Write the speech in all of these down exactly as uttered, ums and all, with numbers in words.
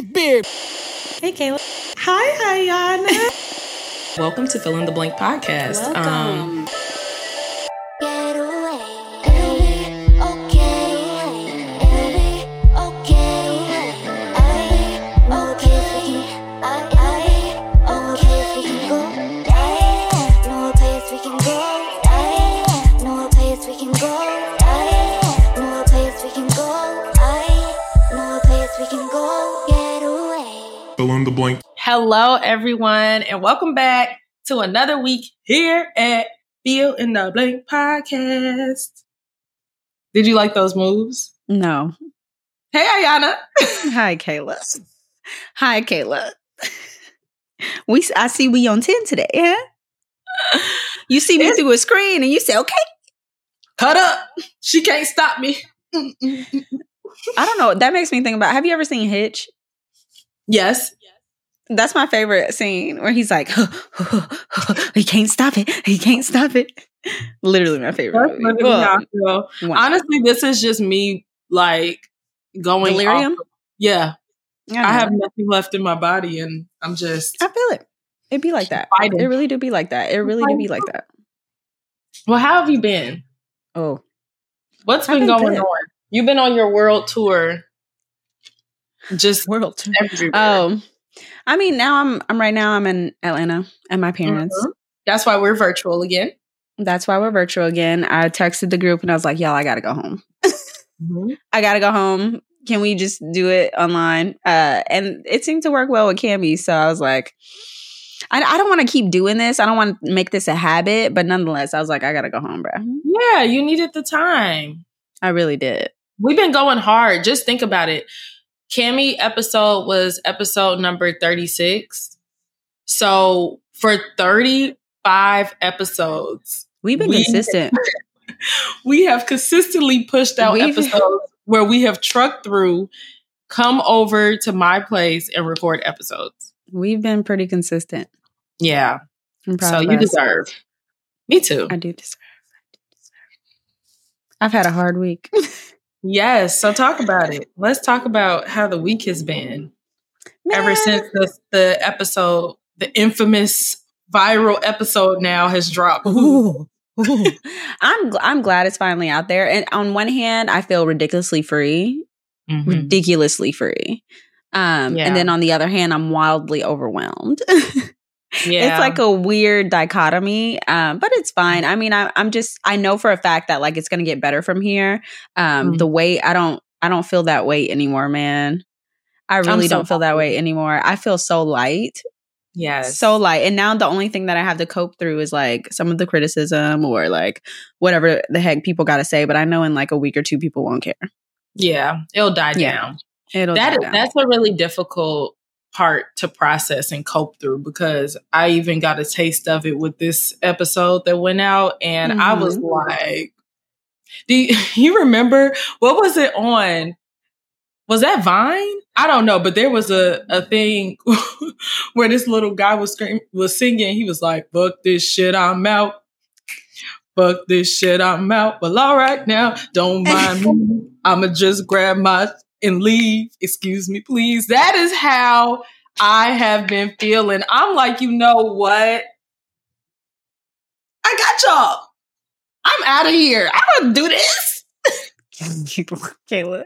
big beard. Hey, Kayla. Hi, Iyanna. Welcome to Fill in the Blank Podcast. Welcome. Um, Hello, everyone, and welcome back to another week here at Fill in the Blank Podcast. Did you like those moves? No. Hey, Iyanna. Hi, Kayla. Hi, Kayla. We, I see we on ten today, yeah? You see me through a screen and you say, okay. Cut up. She can't stop me. I don't know. That makes me think about, have you ever seen Hitch? Yes. That's my favorite scene where he's like, oh, oh, oh, he can't stop it. He can't stop it. Literally my favorite. Movie. Well, well, honestly, this is just me like going delirium. Off. Yeah. I, I have nothing left in my body and I'm just. I feel it. It'd be like that. Fighting. It really do be like that. It really do be like that. Well, how have you been? Oh, what's been, been going good. on? You've been on your world tour. Just world tour. Everywhere. Um, I mean, now I'm I'm right now I'm in Atlanta at my parents. Mm-hmm. That's why we're virtual again. That's why we're virtual again. I texted the group and I was like, y'all, I got to go home. Mm-hmm. I got to go home. Can we just do it online? Uh, and it seemed to work well with Cammy. So I was like, I, I don't want to keep doing this. I don't want to make this a habit. But nonetheless, I was like, I got to go home, bro. Yeah, you needed the time. I really did. We've been going hard. Just think about it. Cammy episode was episode number thirty-six. So for thirty-five episodes. We've been we, consistent. We have consistently pushed out We've, episodes where we have trucked through, come over to my place and record episodes. We've been pretty consistent. Yeah. So you deserve. Me too. I do deserve. I do deserve. I've had a hard week. Yes, so talk about it. Let's talk about how the week has been. Man. Ever since the, the episode, the infamous viral episode now has dropped. Ooh. Ooh. I'm I'm glad it's finally out there. And on one hand, I feel ridiculously free, mm-hmm. ridiculously free. Um, yeah. And then on the other hand, I'm wildly overwhelmed. Yeah. It's like a weird dichotomy, um, but it's fine. I mean, I, I'm just, I know for a fact that like, it's going to get better from here. Um, mm-hmm. The weight, I don't, I don't feel that weight anymore, man. I really so don't feel happy. that weight anymore. I feel so light. Yes. So light. And now the only thing that I have to cope through is like some of the criticism or like whatever the heck people got to say. But I know in like a week or two, people won't care. Yeah. It'll die yeah. down. It'll that die is, down. That's a really difficult part to process and cope through, because I even got a taste of it with this episode that went out and mm-hmm. I was like, do you, you remember what was it on? Was that Vine? I don't know, but there was a, a thing where this little guy was screaming, was singing. He was like, fuck this shit, I'm out. Fuck this shit, I'm out. Well, all right now, don't mind me. I'ma just grab my and leave. Excuse me, please. That is how I have been feeling. I'm like, you know what? I got y'all. I'm out of here. I'm gonna do this. Kayla.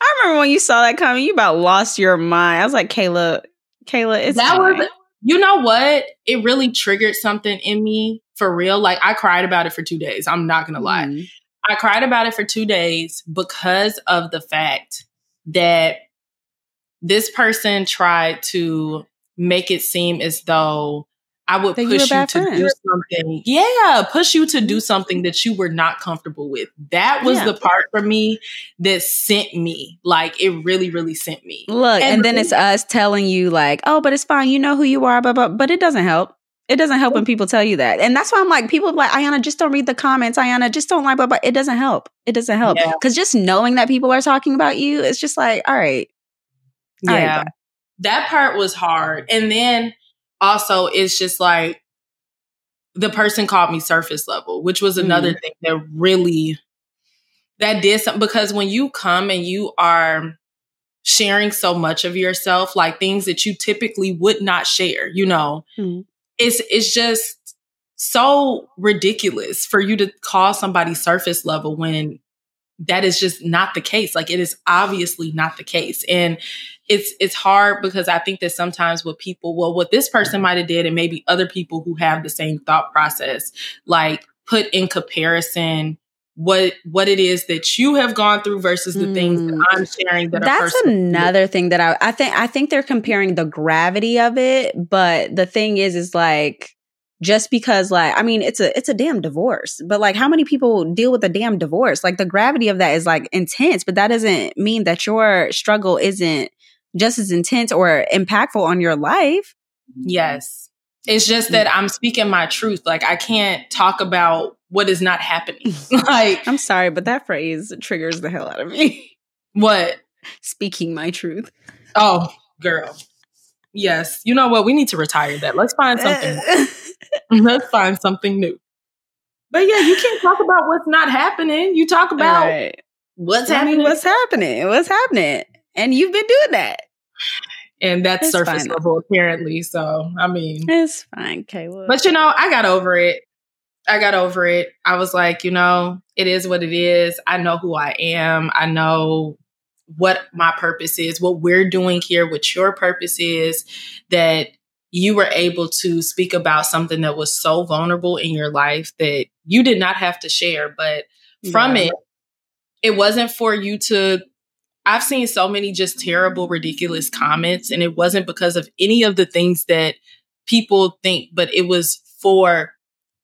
I remember when you saw that coming, you about lost your mind. I was like, Kayla, Kayla, it's that fine. Was, you know what? It really triggered something in me for real. Like I cried about it for two days. I'm not gonna lie. Mm. I cried about it for two days because of the fact that this person tried to make it seem as though I would that push you, you to friend. do something. Yeah, push you to do something that you were not comfortable with. That was yeah. the part for me that sent me. Like, it really, really sent me. Look, and, and then it's us telling you like, oh, but it's fine. You know who you are, blah, blah, but it doesn't help. It doesn't help when people tell you that. And that's why I'm like, people like, Iyanna, just don't read the comments. Iyanna, just don't like, blah, blah. It doesn't help. It doesn't help. Yeah. Because just knowing that people are talking about you, it's just like, all right. All yeah. Right, that part was hard. And then also, it's just like, the person called me surface level, which was another mm. thing that really, that did something. Because when you come and you are sharing so much of yourself, like things that you typically would not share, you know, mm-hmm. it's, it's just so ridiculous for you to call somebody surface level when that is just not the case. Like, it is obviously not the case. And it's, it's hard because I think that sometimes what people, well, what this person might've did, and maybe other people who have the same thought process, like put in comparison what what it is that you have gone through versus the mm. things that I'm sharing. That That's a another thing that I, I think I think they're comparing the gravity of it. But the thing is, is like, just because like, I mean, it's a it's a damn divorce. But like, how many people deal with a damn divorce? Like, the gravity of that is like intense, but that doesn't mean that your struggle isn't just as intense or impactful on your life. Yes. It's just that I'm speaking my truth. Like, I can't talk about what is not happening. Like, I'm sorry, but that phrase triggers the hell out of me. What? Speaking my truth. Oh, girl. Yes. You know what? We need to retire that. Let's find something. Let's find something new. But yeah, you can't talk about what's not happening. You talk about right. what's I happening. Mean, what's happening? What's happening? And you've been doing that. And that's it's surface fine. level, apparently. So, I mean. It's fine, Kayla. But, you know, I got over it. I got over it. I was like, you know, it is what it is. I know who I am. I know what my purpose is, what we're doing here, what your purpose is, that you were able to speak about something that was so vulnerable in your life that you did not have to share. But from yeah. it, it wasn't for you to... I've seen so many just terrible, ridiculous comments, and it wasn't because of any of the things that people think, but it was for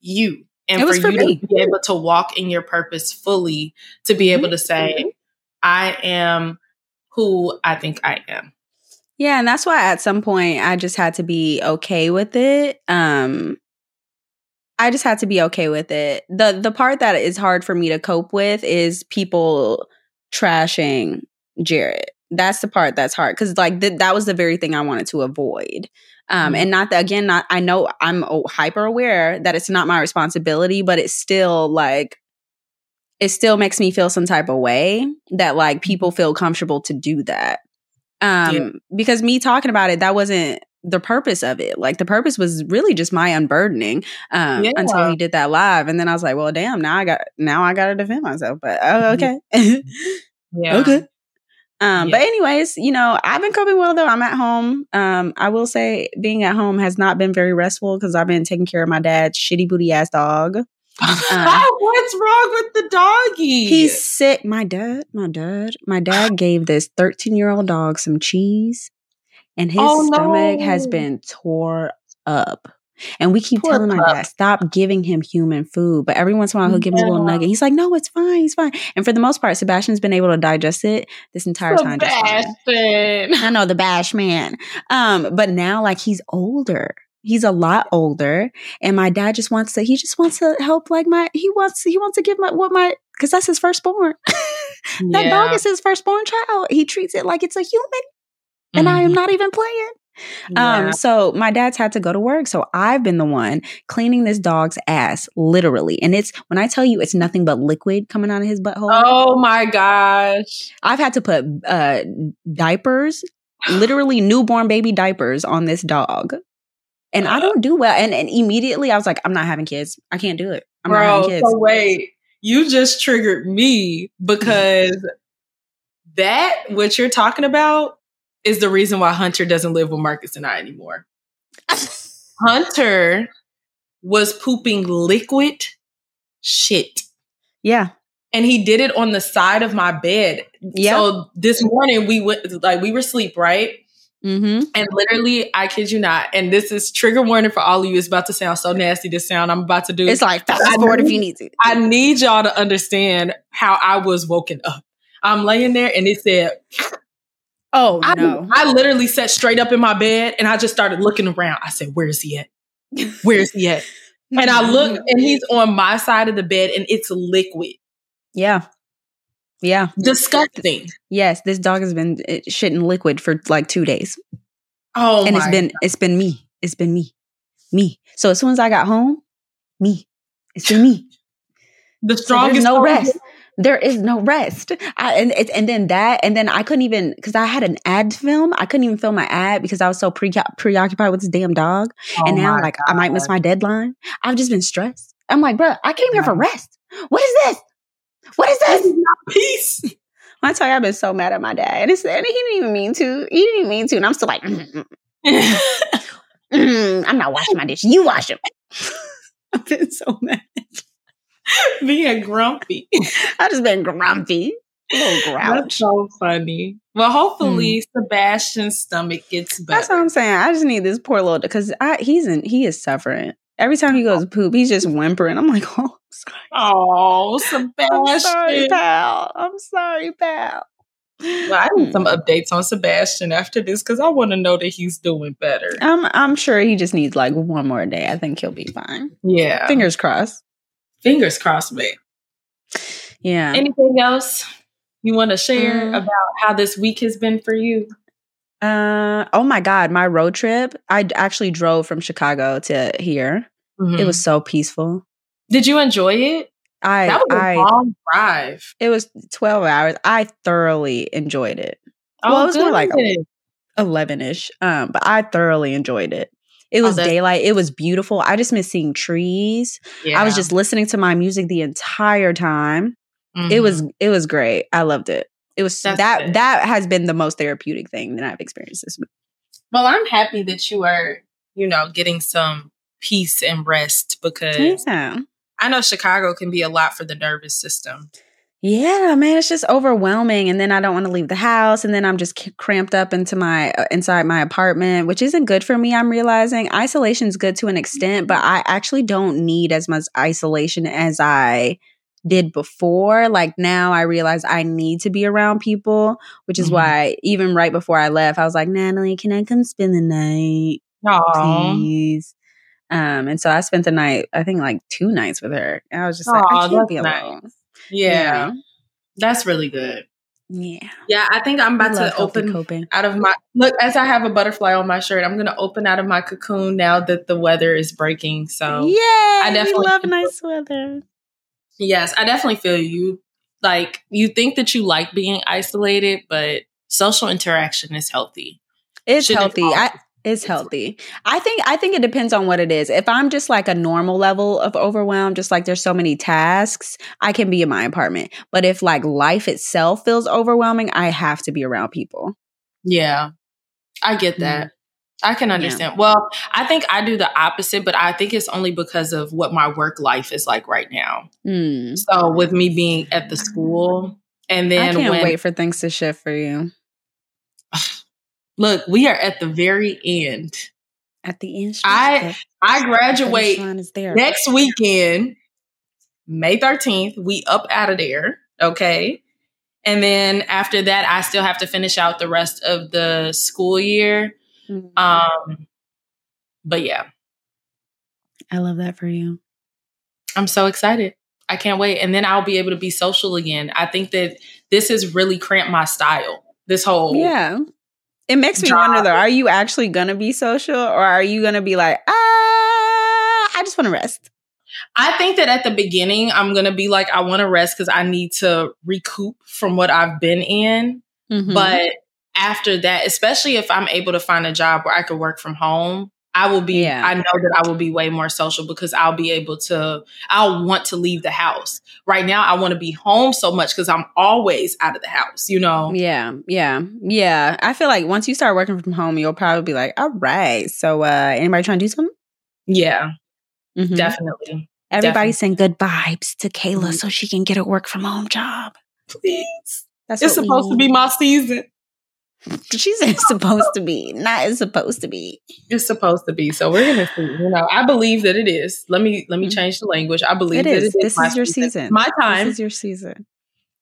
you. And for, for you me. to be able to walk in your purpose fully, to be able to say, I am who I think I am. Yeah. And that's why at some point I just had to be okay with it. Um, I just had to be okay with it. The, the part that is hard for me to cope with is people trashing Jared. That's the part that's hard, because like th- that was the very thing I wanted to avoid. Um, mm-hmm. And not that, again, not, I know I'm hyper aware that it's not my responsibility, but it's still like, it still makes me feel some type of way that like people feel comfortable to do that. Um, yeah. Because me talking about it, that wasn't the purpose of it. Like, the purpose was really just my unburdening um, yeah. until we did that live. And then I was like, well, damn, now I got, now I got to defend myself, but oh, okay. yeah. Okay. Um, yeah. But anyways, you know, I've been coping well, though. I'm at home. Um, I will say being at home has not been very restful because I've been taking care of my dad's shitty booty ass dog. Um, What's wrong with the doggy? He's sick. My dad, my dad, my dad gave this thirteen-year-old dog some cheese, and his oh, stomach no. has been tore up. And we keep Poor telling pup. my dad, stop giving him human food. But every once in a while, he'll give him yeah. a little nugget. He's like, no, it's fine. It's fine. And for the most part, Sebastian's been able to digest it this entire Sebastian. time. Sebastian. I know, the bash man. Um, but now, like, he's older. He's a lot older. And my dad just wants to, he just wants to help, like, my, he wants, he wants to give my, what my, because that's his firstborn. that yeah. dog is his firstborn child. He treats it like it's a human. Mm-hmm. And I am not even playing. Yeah. Um, so my dad's had to go to work. So I've been the one cleaning this dog's ass, literally. And it's, when I tell you, it's nothing but liquid coming out of his butthole. Oh my gosh. I've had to put uh, diapers, literally newborn baby diapers on this dog. And I don't do well. And, and immediately I was like, I'm not having kids. I can't do it. I'm Bro, not having kids. So wait, you just triggered me, because that, what you're talking about, is the reason why Hunter doesn't live with Marcus and I anymore. Hunter was pooping liquid shit. Yeah. And he did it on the side of my bed. Yeah. So this morning we went, like, we were asleep, right? Mm-hmm. And literally, I kid you not, and this is trigger warning for all of you. It's about to sound so nasty, this sound I'm about to do. It's like, fast forward if you need to. I need y'all to understand how I was woken up. I'm laying there and it said... Oh, I, no. I literally sat straight up in my bed and I just started looking around. I said, where is he at? Where is he at? And I look and he's on my side of the bed and it's liquid. Yeah. Yeah. Disgusting. Yes. This dog has been shitting liquid for like two days. Oh, and my it's been, God. it's been me. It's been me, me. So as soon as I got home, me, it's been me. The strongest. So no rest. there is no rest. I, and it's, and then that, and then I couldn't even, because I had an ad film. I couldn't even film my ad because I was so pre- preoccupied with this damn dog. Oh, and now, like, God. I might miss my deadline. I've just been stressed. I'm like, bro, I came here for rest. What is this? What is this? This is not peace. I tell you, I've been so mad at my dad. And, it's, and he didn't even mean to. He didn't even mean to. And I'm still like, mm-hmm. mm-hmm. I'm not washing my dishes. You wash them. I've been so mad. Being grumpy. I've just been grumpy. A little grouch. That's so funny. Well, hopefully mm. Sebastian's stomach gets better. That's what I'm saying. I just need this poor little, because he's in, he is suffering. Every time he goes to poop, he's just whimpering. I'm like, oh, I'm sorry. Oh, Sebastian. I'm sorry, pal. I'm sorry, pal. Well, I need some updates on Sebastian after this, because I want to know that he's doing better. I'm I'm sure he just needs like one more day. I think he'll be fine. Yeah. Fingers crossed. Fingers crossed, man. Yeah. Anything else you want to share um, about how this week has been for you? Uh oh my God, my road trip. I actually drove from Chicago to here. Mm-hmm. It was so peaceful. Did you enjoy it? I That was I, a long drive. It was twelve hours. I thoroughly enjoyed it. Oh, well, it was more like eleven-ish. Um, but I thoroughly enjoyed it. It was oh, daylight. It was beautiful. I just miss seeing trees. Yeah. I was just listening to my music the entire time. Mm-hmm. It was it was great. I loved it. It was That's that good. That has been the most therapeutic thing that I've experienced this week. Well, I'm happy that you are, you know, getting some peace and rest, because yeah. I know Chicago can be a lot for the nervous system. Yeah, man, it's just overwhelming, and then I don't want to leave the house, and then I'm just c- cramped up into my uh, inside my apartment, which isn't good for me. I'm realizing isolation's good to an extent, but I actually don't need as much isolation as I did before. Like now I realize I need to be around people, which is mm-hmm. why even right before I left, I was like, Natalie, can I come spend the night? Aww. Please. Um, and so I spent the night, I think like two nights with her. And I was just Aww, like, I can't be alone. Nice. Yeah. yeah. That's really good. Yeah. Yeah. I think I'm about to open coping. out of my, look, as I have a butterfly on my shirt, I'm going to open out of my cocoon now that the weather is breaking. So yeah, I definitely love nice weather. Yes, I definitely feel you. Like, you think that you like being isolated, but social interaction is healthy. It's Shouldn't healthy. I, it's healthy. I think I think it depends on what it is. If I'm just like a normal level of overwhelmed, just like there's so many tasks, I can be in my apartment. But if like life itself feels overwhelming, I have to be around people. Yeah, I get that. Mm-hmm. I can understand. Yeah. Well, I think I do the opposite, but I think it's only because of what my work life is like right now. Mm. So with me being at the school, and then I can't when, wait for things to shift for you. Look, we are at the very end. At the end. I, I graduate there, next right? weekend, May thirteenth. We up out of there. Okay. And then after that, I still have to finish out the rest of the school year. Um, but yeah, I love that for you. I'm so excited. I can't wait. And then I'll be able to be social again. I think that this has really cramped my style. This whole yeah, it makes me job. wonder though. Are you actually gonna be social, or are you gonna be like, ah, I just want to rest? I think that at the beginning, I'm gonna be like, I want to rest because I need to recoup from what I've been in, mm-hmm. but. After that, especially if I'm able to find a job where I could work from home, I will be, yeah. I know that I will be way more social because I'll be able to, I'll want to leave the house. Right now, I want to be home so much because I'm always out of the house, you know? Yeah, yeah, yeah. I feel like once you start working from home, you'll probably be like, all right, so uh, anybody trying to do something? Yeah, mm-hmm. definitely. Everybody definitely. send good vibes to Kayla so she can get a work from home job. Please. That's it's supposed to be my season. She's supposed to be, not it's supposed to be. It's supposed to be. So we're gonna see. You know, I believe that it is. Let me let me change the language. I believe it is. That it this is, is your season. season. My time. This is your season.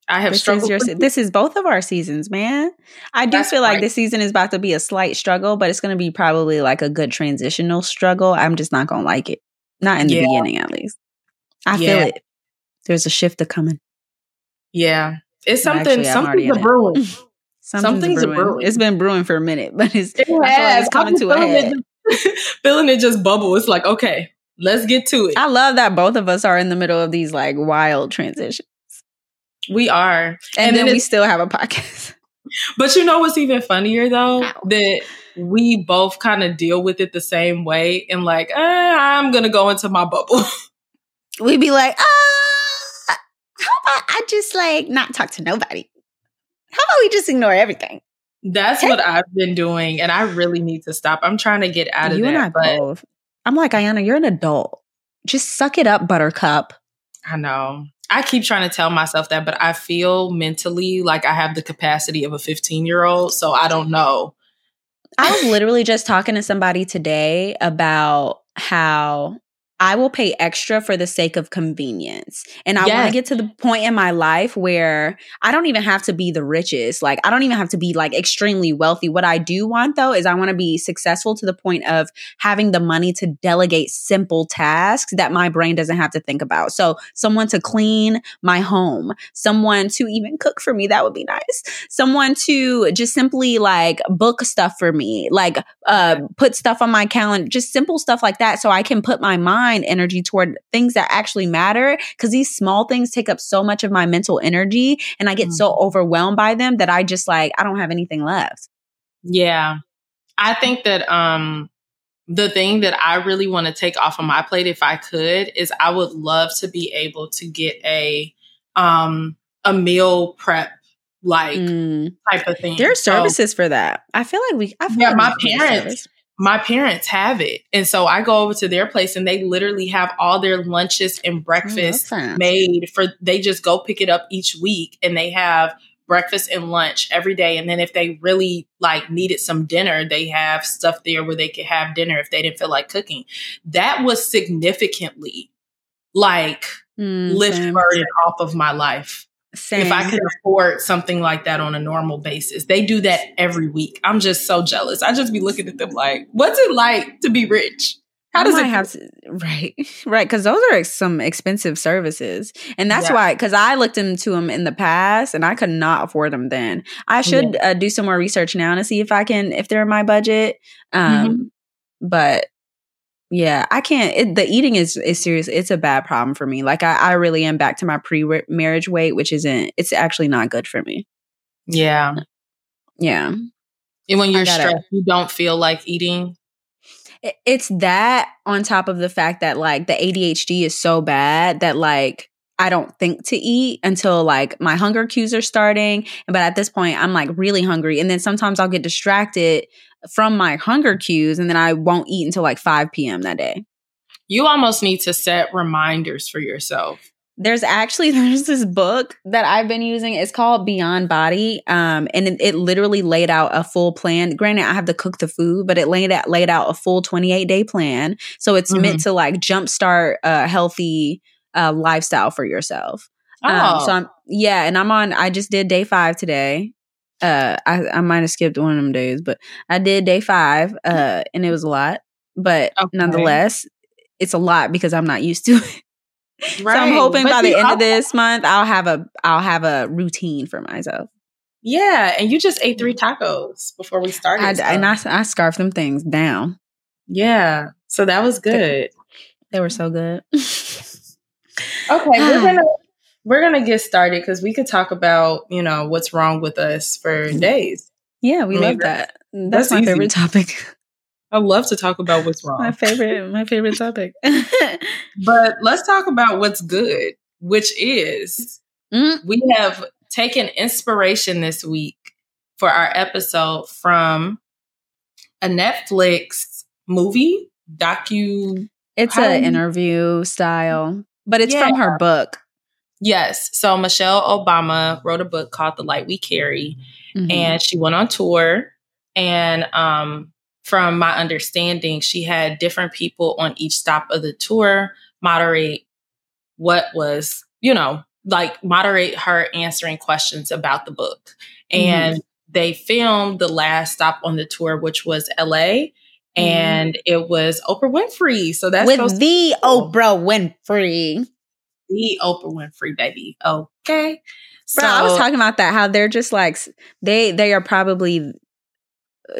I have this struggled. Is your se- this is both of our seasons, man. I do That's feel like right. this season is about to be a slight struggle, but it's gonna be probably like a good transitional struggle. I'm just not gonna like it. Not in the yeah. beginning, at least. I yeah. feel it. There's a shift a coming. Yeah, it's something. Actually, something's a brewing. Something's, Something's brewing. brewing. It's been brewing for a minute, but it's, it it's coming to a head. It, feeling it just bubble. It's like, okay, let's get to it. I love that both of us are in the middle of these like wild transitions. We are. And, and then, then we still have a podcast. But you know what's even funnier, though? Wow. That we both kind of deal with it the same way. And like, uh, I'm going to go into my bubble. We'd be like, uh, how about I just like not talk to nobody? How about we just ignore everything? That's hey. What I've been doing. And I really need to stop. I'm trying to get out of you that. You and I but- both. I'm like, Iyanna, you're an adult. Just suck it up, buttercup. I know. I keep trying to tell myself that, but I feel mentally like I have the capacity of a fifteen-year-old, so I don't know. I was literally just talking to somebody today about how I will pay extra for the sake of convenience. And I yes. want to get to the point in my life where I don't even have to be the richest. Like, I don't even have to be like extremely wealthy. What I do want, though, is I want to be successful to the point of having the money to delegate simple tasks that my brain doesn't have to think about. So someone to clean my home, someone to even cook for me. That would be nice. Someone to just simply like book stuff for me, like uh, put stuff on my calendar, just simple stuff like that. So I can put my mind energy toward things that actually matter, because these small things take up so much of my mental energy and I get mm-hmm. so overwhelmed by them that I just like, I don't have anything left. Yeah. I think that um, the thing that I really want to take off of my plate, if I could, is I would love to be able to get a, um, a meal prep like mm. type of thing. There are services so, for that. I feel like we, I feel yeah, like my parents. My parents have it. And so I go over to their place and they literally have all their lunches and breakfast mm, made for, they just go pick it up each week and they have breakfast and lunch every day. And then if they really like needed some dinner, they have stuff there where they could have dinner if they didn't feel like cooking. That was significantly like mm, lift same. burden off of my life. Same. If I could afford something like that on a normal basis. They do that every week. I'm just so jealous. I just be looking at them like, what's it like to be rich? How does it have to, right? Right. Because those are some expensive services. And that's yeah. why, because I looked into them in the past and I could not afford them then. I should yeah. uh, do some more research now to see if I can, if they're in my budget. Um, mm-hmm. But yeah, I can't. It, the eating is is serious. It's a bad problem for me. Like I, I really am back to my pre-marriage weight, which isn't. It's actually not good for me. Yeah, yeah. And when you're stressed, you don't feel like eating. It, it's that on top of the fact that like the A D H D is so bad that like I don't think to eat until like my hunger cues are starting. But at this point, I'm like really hungry, and then sometimes I'll get distracted from my hunger cues, and then I won't eat until like five p.m. that day. You almost need to set reminders for yourself. There's actually, there's this book that I've been using. It's called Beyond Body. Um, and it, it literally laid out a full plan. Granted, I have to cook the food, but it laid out, laid out a full twenty-eight day plan. So it's mm-hmm. meant to like jumpstart a healthy uh, lifestyle for yourself. Oh. Um, so I'm, yeah. And I'm on, I just did day five today. Uh, I, I might have skipped one of them days, but I did day five, uh, and it was a lot. But okay. nonetheless, it's a lot because I'm not used to it. Right. So I'm hoping but by the end I'll, of this month, I'll have a I'll have a routine for myself. Yeah, and you just ate three tacos before we started, I, so. and I I scarfed them things down. Yeah, so that was good. They, they were so good. Okay, we're gonna. We're going to get started because we could talk about, you know, what's wrong with us for days. Yeah, we I mean, love that. That's, that's my easy. favorite topic. I love to talk about what's wrong. My favorite, my favorite topic. But let's talk about what's good, which is mm-hmm. we have taken inspiration this week for our episode from a Netflix movie, docu. It's an interview style, but it's yeah. from her book. Yes. So Michelle Obama wrote a book called The Light We Carry, mm-hmm. and she went on tour. And um, from my understanding, she had different people on each stop of the tour moderate what was, you know, like moderate her answering questions about the book. Mm-hmm. And they filmed the last stop on the tour, which was L A, mm-hmm. and it was Oprah Winfrey. So that's with the cool. Oprah Winfrey. The Oprah Winfrey, baby. Okay. So, bro, I was talking about that, how they're just like, they they are probably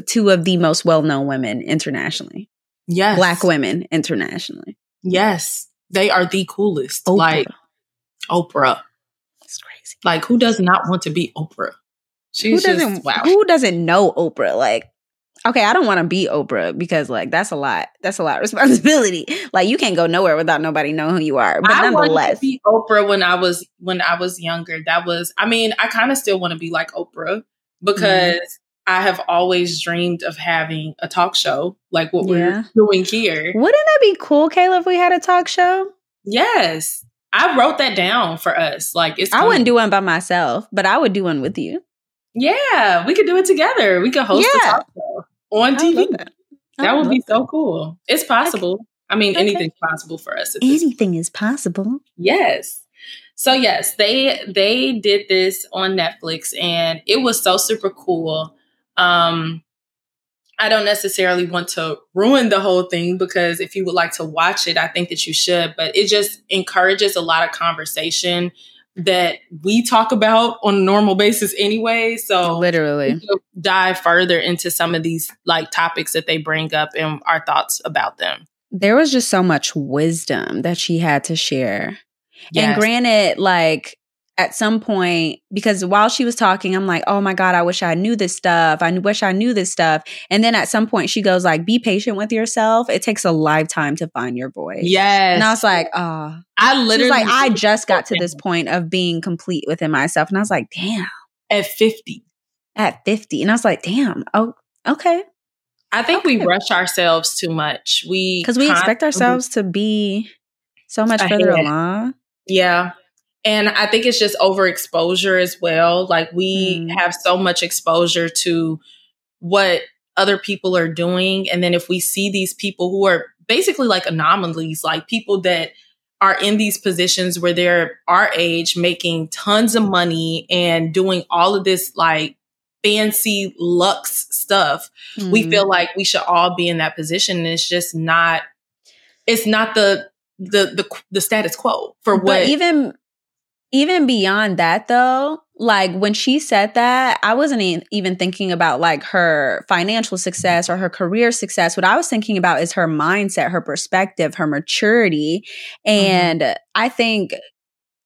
two of the most well-known women internationally. Yes. Black women internationally. Yes. They are the coolest. Oprah. Like, Oprah. That's great. crazy. Like, who does not want to be Oprah? She's who doesn't, just, wow. Who doesn't know Oprah? Like, okay, I don't want to be Oprah because, like, that's a lot. That's a lot of responsibility. Like, you can't go nowhere without nobody knowing who you are. But I nonetheless, wanted to be Oprah when I was when I was younger. That was, I mean, I kind of still want to be like Oprah because. Mm-hmm. I have always dreamed of having a talk show, like what yeah. we're doing here. Wouldn't that be cool, Caleb, if we had a talk show? Yes. I wrote that down for us. Like, it's. I cool. wouldn't do one by myself, but I would do one with you. Yeah, we could do it together. We could host yeah. a talk show on T V. That, that would be that. so cool. It's possible. Okay. I mean, okay. anything's possible for us. Anything is possible. Yes. So, yes, they they did this on Netflix, and it was so super cool. Um, I don't necessarily want to ruin the whole thing because if you would like to watch it, I think that you should, but it just encourages a lot of conversation that we talk about on a normal basis anyway. So literally dive further into some of these like topics that they bring up and our thoughts about them. There was just so much wisdom that she had to share. Yes. And granted, like, at some point, because while she was talking, I'm like, oh my God, I wish I knew this stuff. I wish I knew this stuff. And then at some point she goes like, be patient with yourself. It takes a lifetime to find your voice. Yes. And I was like, oh, I literally like, I just got to this point of being complete within myself. And I was like, damn. At fifty. At fifty. And I was like, damn. Oh, okay. I think okay. we rush ourselves too much. We Because we expect ourselves to be so much further along. Yeah. And I think it's just overexposure as well. Like we mm. have so much exposure to what other people are doing. And then if we see these people who are basically like anomalies, like people that are in these positions where they're our age, making tons of money and doing all of this like fancy luxe stuff, mm. we feel like we should all be in that position. And it's just not, it's not the, the, the, the status quo for what but even... Even beyond that, though, like when she said that, I wasn't even thinking about like her financial success or her career success. What I was thinking about is her mindset, her perspective, her maturity. And mm-hmm. I think,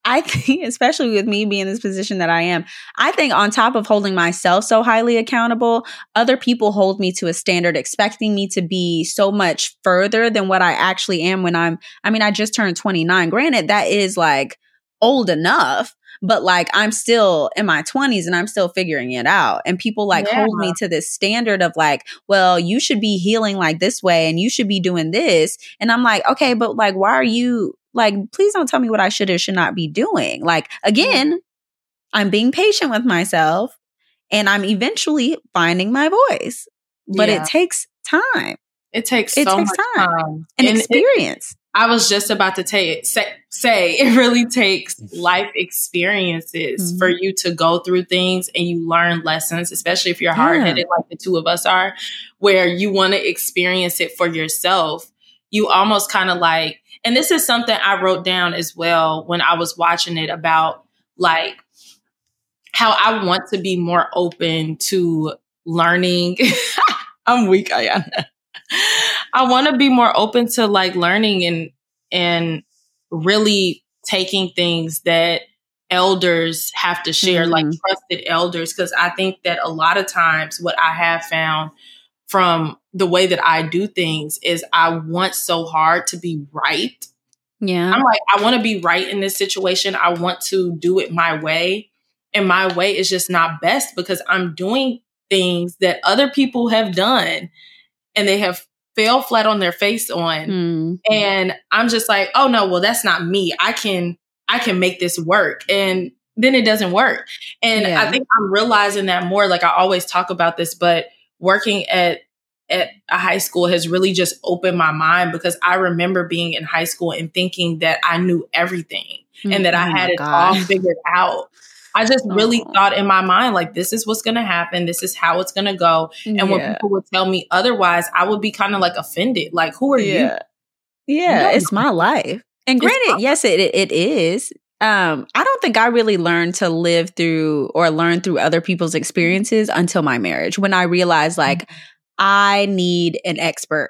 I think, especially with me being in this position that I am, I think on top of holding myself so highly accountable, other people hold me to a standard expecting me to be so much further than what I actually am when I'm, I mean, I just turned twenty-nine. Granted, that is like, old enough, but like I'm still in my twenties and I'm still figuring it out. And people like yeah. hold me to this standard of like, well, you should be healing like this way and you should be doing this. And I'm like, okay, but like, why are you like, please don't tell me what I should or should not be doing. Like, again, I'm being patient with myself and I'm eventually finding my voice, but yeah. it takes time. It takes it so takes much time, time. And, and experience. It, I was just about to t- say, say it really takes life experiences mm-hmm. for you to go through things and you learn lessons, especially if you're yeah. hard-headed like the two of us are, where you want to experience it for yourself. You almost kind of like, and this is something I wrote down as well when I was watching it about like how I want to be more open to learning. I'm weak, Iyanna. I want to be more open to like learning and and really taking things that elders have to share, mm-hmm. like trusted elders. Because I think that a lot of times what I have found from the way that I do things is I want so hard to be right. Yeah. I'm like, I want to be right in this situation. I want to do it my way. And my way is just not best because I'm doing things that other people have done. And they have fell flat on their face on. Mm. And I'm just like, oh no, well, that's not me. I can, I can make this work. And then it doesn't work. And yeah. I think I'm realizing that more, like I always talk about this, but working at, at a high school has really just opened my mind because I remember being in high school and thinking that I knew everything mm. and that oh I had it God. all figured out. I just really Aww. thought in my mind, like, this is what's going to happen. This is how it's going to go. And yeah. when people would tell me otherwise, I would be kind of like offended. Like, who are yeah. you? Yeah, no. It's my life. And granted, my- yes, it it is. Um, I don't think I really learned to live through or learn through other people's experiences until my marriage, when I realized, like, mm-hmm. I need an expert.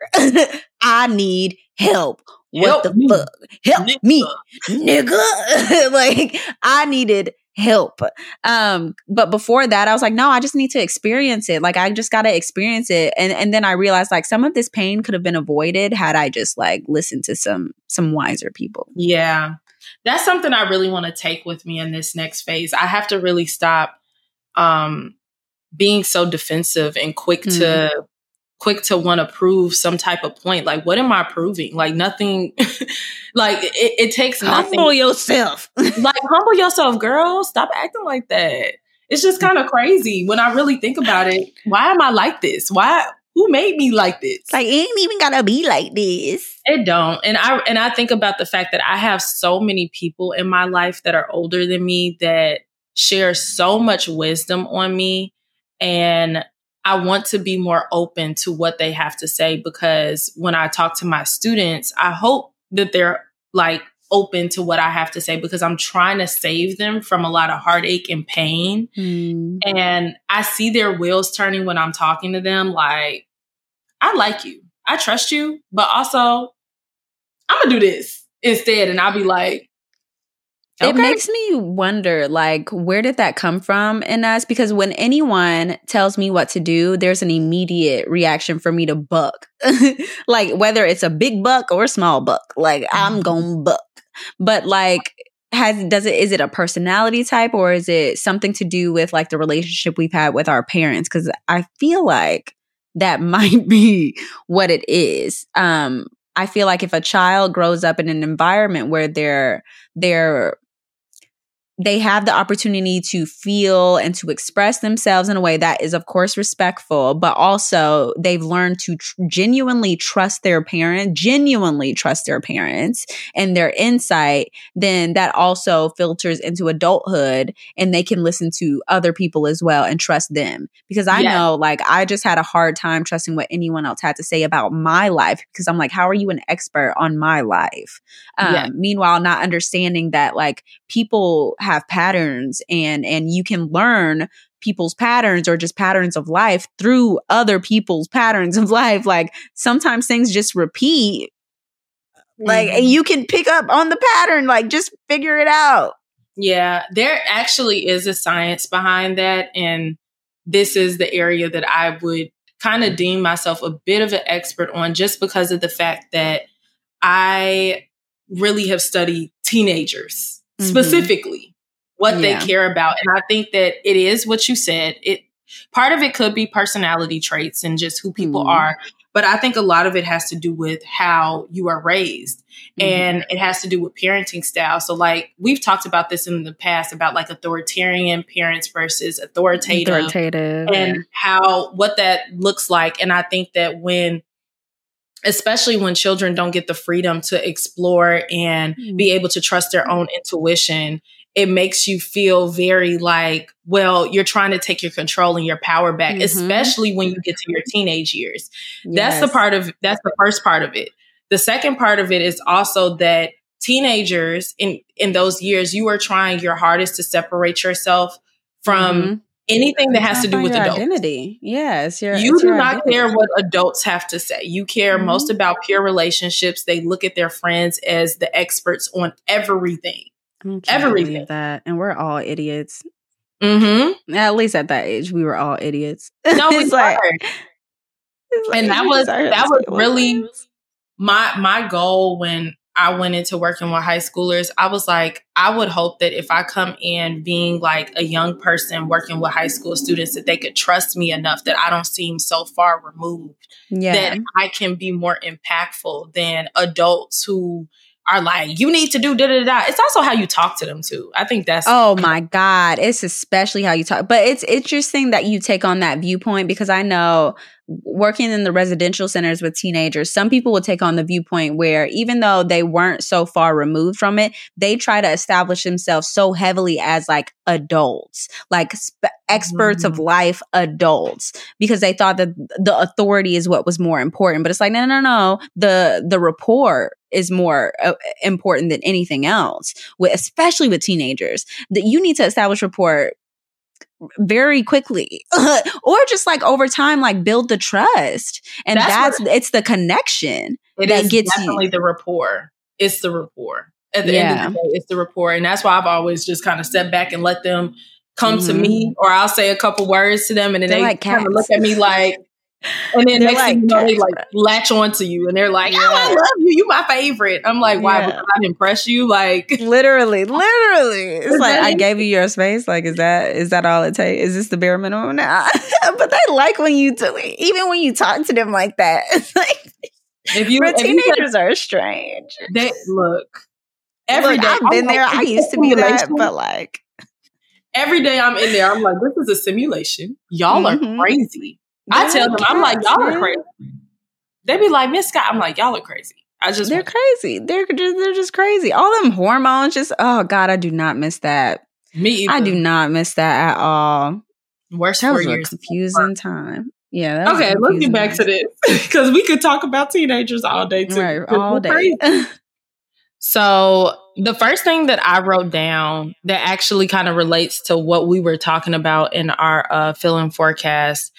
I need help. Help what the me. fuck? Help nigga. me, nigga. Like, I needed help. Um, but before that, I was like, no, I just need to experience it. Like, I just got to experience it. And and then I realized, like, some of this pain could have been avoided had I just, like, listened to some some wiser people. Yeah. That's something I really want to take with me in this next phase. I have to really stop um, being so defensive and quick mm-hmm. to quick to want to prove some type of point. Like, what am I proving? Like, nothing. Like, it, it takes nothing. Humble yourself. Like, humble yourself, girl. Stop acting like that. It's just kind of crazy when I really think about it. Why am I like this? Why? Who made me like this? Like, it ain't even gotta be like this. It don't. And I and I think about the fact that I have so many people in my life that are older than me that share so much wisdom on me. And I want to be more open to what they have to say, because when I talk to my students, I hope that they're, like, open to what I have to say, because I'm trying to save them from a lot of heartache and pain. Mm. And I see their wheels turning when I'm talking to them. Like, I like you, I trust you, but also I'm gonna do this instead. And I'll be like, okay. It makes me wonder, like, where did that come from in us? Because when anyone tells me what to do, there's an immediate reaction for me to buck. Like, whether it's a big buck or a small buck, like, I'm gonna buck. But, like, has does it is it a personality type, or is it something to do with, like, the relationship we've had with our parents? Because I feel like that might be what it is. Um, I feel like if a child grows up in an environment where they're they're they have the opportunity to feel and to express themselves in a way that is, of course, respectful, but also they've learned to tr- genuinely trust their parent, genuinely trust their parents and their insight, then that also filters into adulthood, and they can listen to other people as well and trust them. Because I yeah. know, like, I just had a hard time trusting what anyone else had to say about my life, because I'm like, how are you an expert on my life? Um, yeah. Meanwhile, not understanding that, like, people have patterns, and and you can learn people's patterns, or just patterns of life, through other people's patterns of life. Like, sometimes things just repeat, like, and you can pick up on the pattern, like, just figure it out. Yeah, there actually is a science behind that, and this is the area that I would kind of deem myself a bit of an expert on, just because of the fact that I really have studied teenagers specifically, mm-hmm. what yeah. they care about. And I think that it is what you said. It part of it could be personality traits and just who people mm-hmm. are. But I think a lot of it has to do with how you are raised, mm-hmm. and it has to do with parenting style. So, like, we've talked about this in the past about, like, authoritarian parents versus authoritative, authoritative and yeah. how, what that looks like. And I think that when, especially when children don't get the freedom to explore and mm-hmm. be able to trust their own intuition, it makes you feel very like, well, you're trying to take your control and your power back, mm-hmm. especially when you get to your teenage years. Yes. That's the part of, that's the first part of it. The second part of it is also that teenagers in, in those years, you are trying your hardest to separate yourself from mm-hmm. anything that has to do with your adults. Identity. Yeah, it's your, you it's do your not identity. Care what adults have to say. You care mm-hmm. most about peer relationships. They look at their friends as the experts on everything. Everything. That. And we're all idiots. Mm-hmm. At least at that age, we were all idiots. No, we were. Like, like, and that was that was really my my goal when I went into working with high schoolers. I was like, I would hope that if I come in being like a young person working with high school students, that they could trust me enough that I don't seem so far removed, yeah. that I can be more impactful than adults who are like, you need to do da da da. It's also how you talk to them too. I think that's oh my god, it's especially how you talk. But it's interesting that you take on that viewpoint, because I know working in the residential centers with teenagers, some people will take on the viewpoint where, even though they weren't so far removed from it, they try to establish themselves so heavily as like adults, like sp- experts mm-hmm. of life adults, because they thought that the authority is what was more important. But it's like, no, no, no, the the rapport is more uh, important than anything else, with, especially with teenagers, that you need to establish rapport very quickly or just like over time, like build the trust. And that's, that's it, it's the connection it that is gets definitely you. The rapport. It's the rapport. at the yeah. end of the day, it's the rapport. And that's why I've always just kind of stepped back and let them come mm-hmm. to me, or I'll say a couple words to them, and then they're they like kind of look at me like, and then next like, thing you know, they like latch onto you and they're like, yeah. oh, I love you. You my favorite. I'm like, why? Yeah. Because I impress you? Like literally, literally. It's like, I gave you your space. Like, is that, is that all it takes? Is this the bare minimum now? But they like when you do it, even when you talk to them like that. It's like, if you, but teenagers if you, are strange. They look. Every look, day. I've been I'm there. Like, I used to be that, but like. Every day I'm in there, I'm like, this is a simulation. Y'all mm-hmm. are crazy. I tell them, I'm like, y'all are crazy. They be like, Miss Scott. I'm like, y'all are crazy. I just they're crazy. They're they're just crazy. All them hormones, just oh god, I do not miss that. Me either. I do not miss that at all. Worst four years. That was a confusing time. Yeah. Okay, let's get back to this because we could talk about teenagers all day too. Right, all day. So the first thing that I wrote down that actually kind of relates to what we were talking about in our uh, fill-in forecast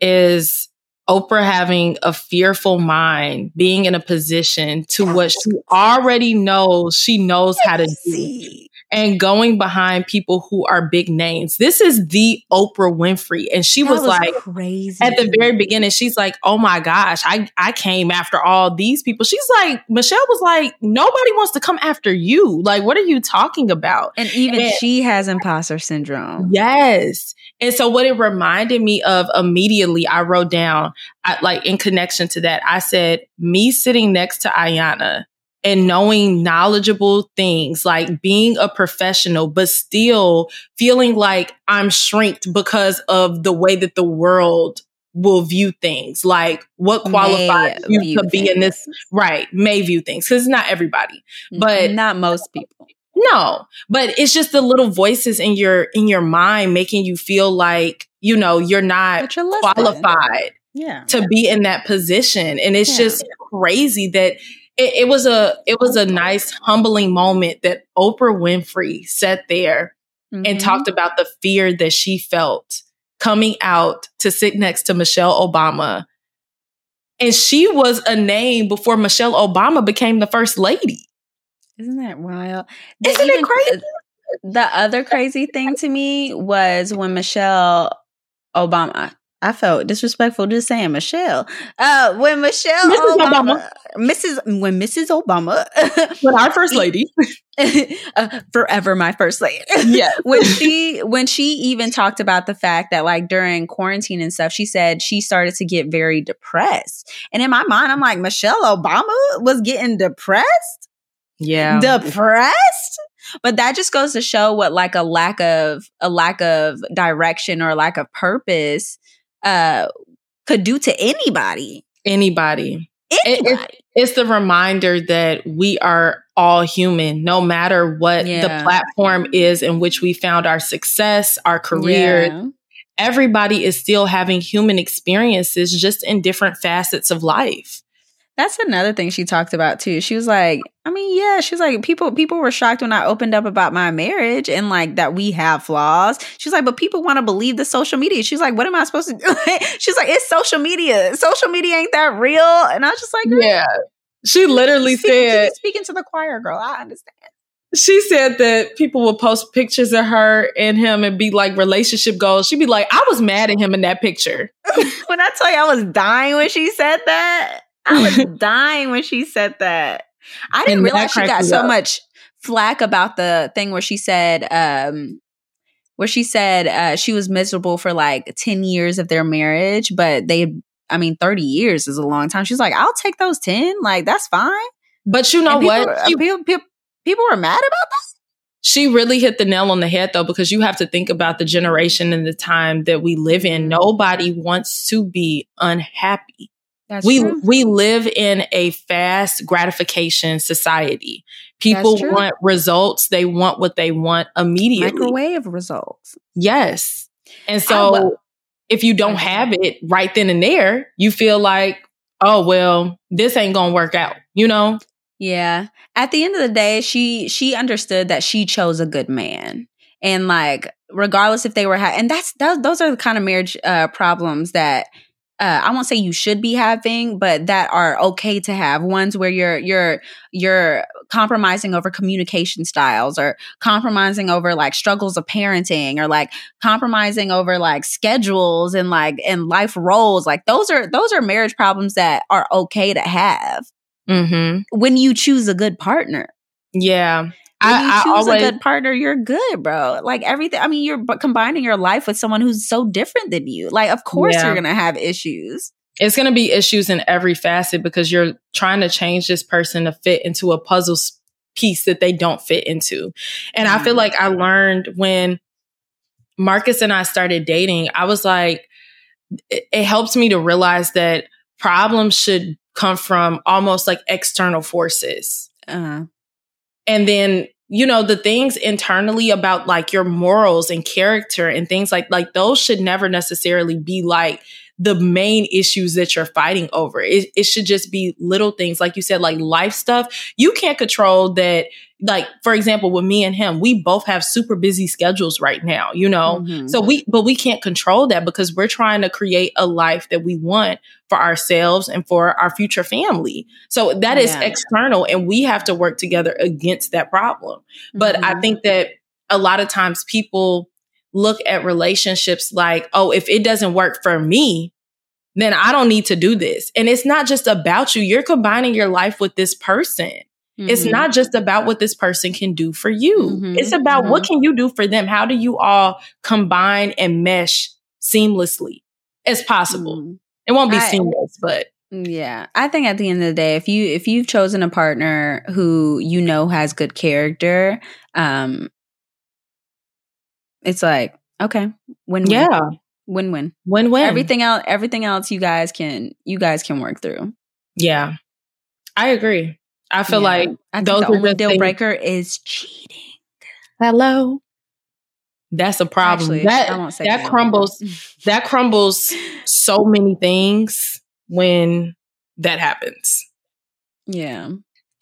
is Oprah having a fearful mind, being in a position to what she already knows she knows how to do, and going behind people who are big names. This is the Oprah Winfrey. And she was, was like, crazy. At the very beginning, she's like, oh my gosh, I, I came after all these people. She's like, Michelle was like, nobody wants to come after you. Like, what are you talking about? And even and, she has imposter syndrome. Yes. And so what it reminded me of immediately, I wrote down, I, like in connection to that, I said, me sitting next to Iyanna and knowing knowledgeable things, like being a professional, but still feeling like I'm shrinked because of the way that the world will view things. Like what qualifies may you to be things. In this, right, may view things. Because it's not everybody. But not most people. No, but it's just the little voices in your in your mind making you feel like, you know, you're not you're qualified yeah. to be in that position. And it's yeah. just crazy that It, it was a it was a nice, humbling moment that Oprah Winfrey sat there mm-hmm. and talked about the fear that she felt coming out to sit next to Michelle Obama. And she was a name before Michelle Obama became the first lady. Isn't that wild? The Isn't even, it crazy? The other crazy thing to me was when Michelle Obama... I felt disrespectful just saying Michelle. Uh, when Michelle Missus Obama, Obama, Missus when Missus Obama, when our first lady, uh, forever my first lady. Yeah. when she when she even talked about the fact that like during quarantine and stuff, she said she started to get very depressed. And in my mind, I'm like, Michelle Obama was getting depressed. Yeah, depressed. But that just goes to show what like a lack of a lack of direction or a lack of purpose. Uh, could do to anybody. Anybody. Anybody. It, it, it's the reminder that we are all human, no matter what yeah. the platform is in which we found our success, our career. Yeah. Everybody is still having human experiences just in different facets of life. That's another thing she talked about, too. She was like, I mean, yeah, she was like, people people were shocked when I opened up about my marriage and like that we have flaws. She's like, but people want to believe the social media. She's like, what am I supposed to do? She's like, it's social media. Social media ain't that real. And I was just like, girl, yeah, she literally speaking said to, speaking to the choir, girl. I understand. She said that people will post pictures of her and him and be like relationship goals. She'd be like, I was mad at him in that picture. When I tell you I was dying when she said that. I was dying when she said that. I didn't and realize she got so up. much flack about the thing where she said, um, where she said uh, she was miserable for like ten years of their marriage, but they, I mean, thirty years is a long time. She's like, I'll take those ten. Like, that's fine. But you know people, what? She, people, people, people were mad about that. She really hit the nail on the head, though, because you have to think about the generation and the time that we live in. Nobody wants to be unhappy. That's we true. we live in a fast gratification society. People want results. They want what they want immediately. Microwave results. Yes. And so if you don't have it right then and there, you feel like, oh, well, this ain't going to work out, you know? Yeah. At the end of the day, she she understood that she chose a good man. And like, regardless if they were, ha- and that's that, those are the kind of marriage uh, problems that Uh, I won't say you should be having, but that are okay to have. Ones where you're you're you're compromising over communication styles, or compromising over like struggles of parenting, or like compromising over like schedules and like and life roles. Like those are those are marriage problems that are okay to have mm-hmm. when you choose a good partner. Yeah. When you I, choose I always, a good partner, you're good, bro. Like everything. I mean, you're combining your life with someone who's so different than you. Like, of course yeah. you're going to have issues. It's going to be issues in every facet because you're trying to change this person to fit into a puzzle piece that they don't fit into. And mm-hmm. I feel like I learned when Marcus and I started dating, I was like, it, it helps me to realize that problems should come from almost like external forces. Uh-huh. And then, you know, the things internally about like your morals and character and things like like those should never necessarily be like the main issues that you're fighting over. It, it should just be little things. Like you said, like life stuff. You can't control that. Like, for example, with me and him, we both have super busy schedules right now, you know, mm-hmm. so we but we can't control that because we're trying to create a life that we want for ourselves and for our future family. So that yeah. is external and we have to work together against that problem. Mm-hmm. But I think that a lot of times people look at relationships like, oh, if it doesn't work for me, then I don't need to do this. And it's not just about you. You're combining your life with this person. Mm-hmm. It's not just about what this person can do for you. Mm-hmm. It's about mm-hmm. what can you do for them? How do you all combine and mesh seamlessly as possible? Mm-hmm. It won't be I, seamless, but. Yeah. I think at the end of the day, if you, if you've chosen a partner who you know has good character, um, it's like, okay, win-win. Yeah. Win-win. Win-win. Everything else, everything else you guys can, you guys can work through. Yeah. I agree. I feel yeah. like I those think the only deal things. Breaker is cheating. Hello. That's a problem. Actually, that I won't say that, that crumbles that crumbles so many things when that happens. Yeah.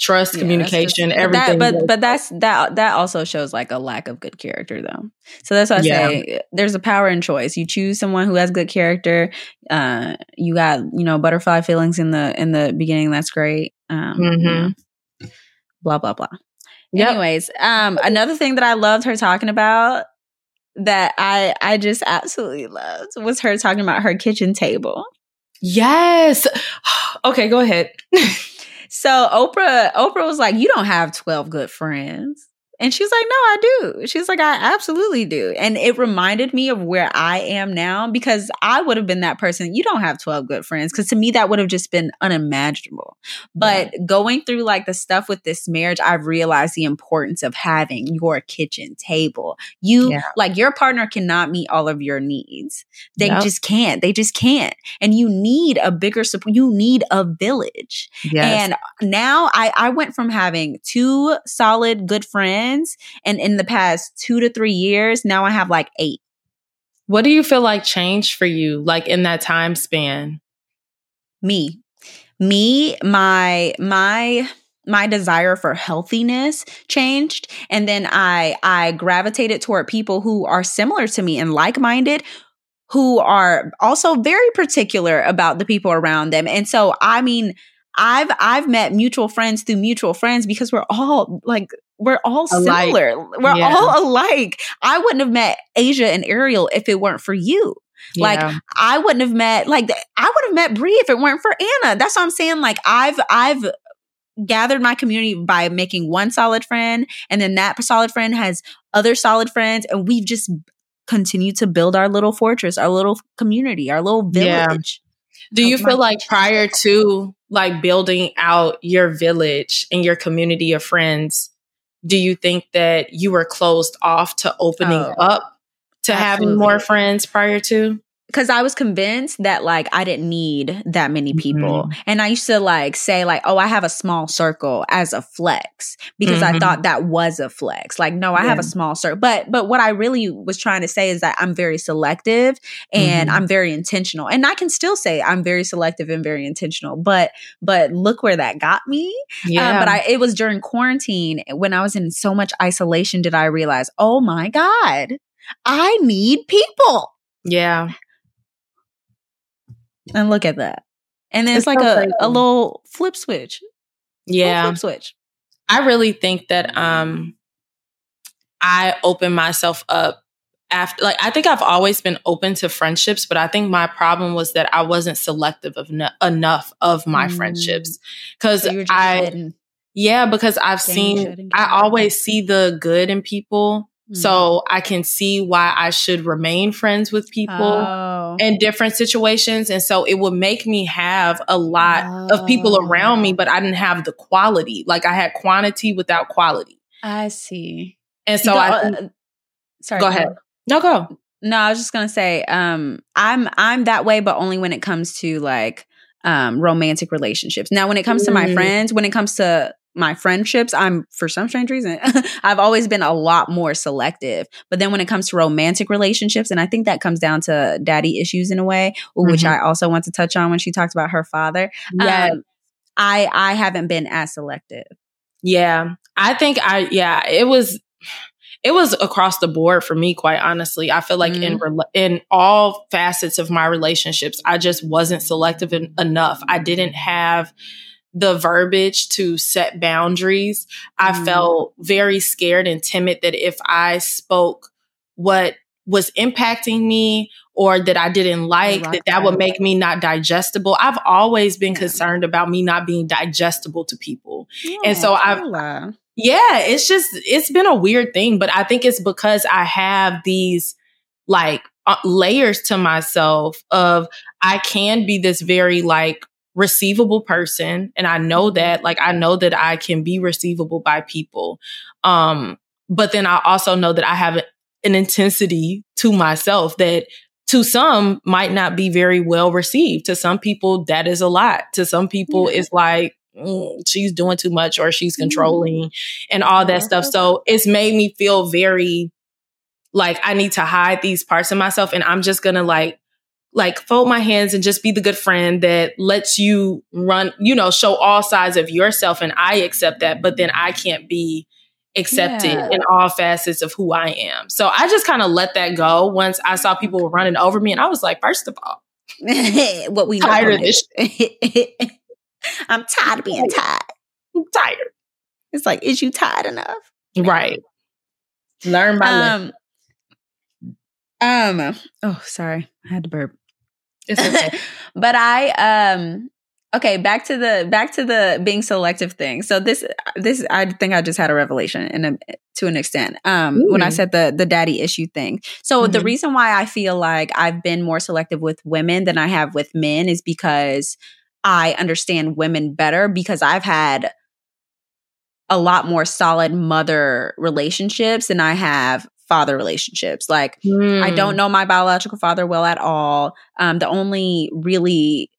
Trust, yeah, communication, just, everything. But, that, but but that's that that also shows like a lack of good character though. So that's why I yeah. say there's a power in choice. You choose someone who has good character. Uh, you got, you know, butterfly feelings in the in the beginning. That's great. Um, mm-hmm. Blah blah blah. Yep. Anyways, um, another thing that I loved her talking about that I I just absolutely loved was her talking about her kitchen table. Yes. Okay, go ahead. So Oprah, Oprah was like, you don't have twelve good friends. And she's like, no, I do. She's like, I absolutely do. And it reminded me of where I am now because I would have been that person. You don't have twelve good friends. Because to me, that would have just been unimaginable. But yeah. going through like the stuff with this marriage, I've realized the importance of having your kitchen table. You yeah. like your partner cannot meet all of your needs. They yep. just can't. They just can't. And you need a bigger support. You need a village. Yes. And now I, I went from having two solid good friends. And in the past two to three years, now I have like eight. What do you feel like changed for you, like in that time span? Me, me, my, my, my desire for healthiness changed. And then I, I gravitated toward people who are similar to me and like-minded, who are also very particular about the people around them. And so, I mean, I've, I've met mutual friends through mutual friends because we're all like, we're all alike. Similar. We're yeah. all alike. I wouldn't have met Asia and Ariel if it weren't for you. Yeah. Like I wouldn't have met, like I would have met Bree if it weren't for Anna. That's what I'm saying. Like I've, I've gathered my community by making one solid friend. And then that solid friend has other solid friends. And we've just continued to build our little fortress, our little community, our little village. Yeah. Do you feel like prior to like building out your village and your community of friends, do you think that you were closed off to opening oh, up to absolutely. having more friends prior to? Because I was convinced that like I didn't need that many people. Mm-hmm. And I used to like say like, oh, I have a small circle as a flex because mm-hmm. I thought that was a flex. Like, no, I yeah. have a small circle. But but what I really was trying to say is that I'm very selective and mm-hmm. I'm very intentional. And I can still say I'm very selective and very intentional. But but look where that got me. Yeah. Um, but I, it was during quarantine when I was in so much isolation did I realize, oh my God, I need people. Yeah. And look at that. And then it's, it's like so a, a little flip switch. Yeah. Flip switch. I really think that um, I opened myself up after, like, I think I've always been open to friendships, but I think my problem was that I wasn't selective of no- enough of my mm. friendships. Cause so I, kidding. yeah, because I've Dang, seen, I always that. see the good in people. Mm. So I can see why I should remain friends with people oh. in different situations. And so it would make me have a lot oh. of people around me, but I didn't have the quality. Like, I had quantity without quality. I see. And so the, I, uh, sorry, go ahead. Go. No, go. No, I was just going to say, um, I'm, I'm that way, but only when it comes to like, um, romantic relationships. Now, when it comes mm. to my friends, when it comes to my friendships, I'm, for some strange reason, I've always been a lot more selective. But then when it comes to romantic relationships, and I think that comes down to daddy issues in a way, mm-hmm. which I also want to touch on when she talked about her father. Yes. Um, I, I haven't been as selective. Yeah. I think I, yeah, it was, It was across the board for me, quite honestly. I feel like mm. in re- in all facets of my relationships, I just wasn't selective en- enough. I didn't have the verbiage to set boundaries. I mm. felt very scared and timid that if I spoke what was impacting me or that I didn't like, I that that would make me not digestible. I've always been yeah. concerned about me not being digestible to people. Yeah, and so I've... Yeah, it's just, it's been a weird thing, but I think it's because I have these like uh, layers to myself of I can be this very like receivable person. And I know that, like, I know that I can be receivable by people. Um, but then I also know that I have an intensity to myself that to some might not be very well received. To some people, that is a lot. To some people, mm-hmm. it's like, Mm, she's doing too much or she's controlling mm. and all that yeah. stuff. So it's made me feel very like I need to hide these parts of myself. And I'm just going to like, like fold my hands and just be the good friend that lets you run, you know, show all sides of yourself. And I accept that, but then I can't be accepted yeah. in all facets of who I am. So I just kind of let that go once I saw people running over me. And I was like, first of all, what we tired of this shit. I'm tired of being tired. I'm tired. It's like, is you tired enough? Right. Learn my um, lesson. Um. Oh, sorry. I had to burp. It's okay. But I um. Okay, back to the back to the being selective thing. So this this I think I just had a revelation in a, to an extent um, mm. when I said the the daddy issue thing. So mm-hmm. the reason why I feel like I've been more selective with women than I have with men is because I understand women better because I've had a lot more solid mother relationships than I have father relationships. Like, mm. I don't know my biological father well at all. Um, the only really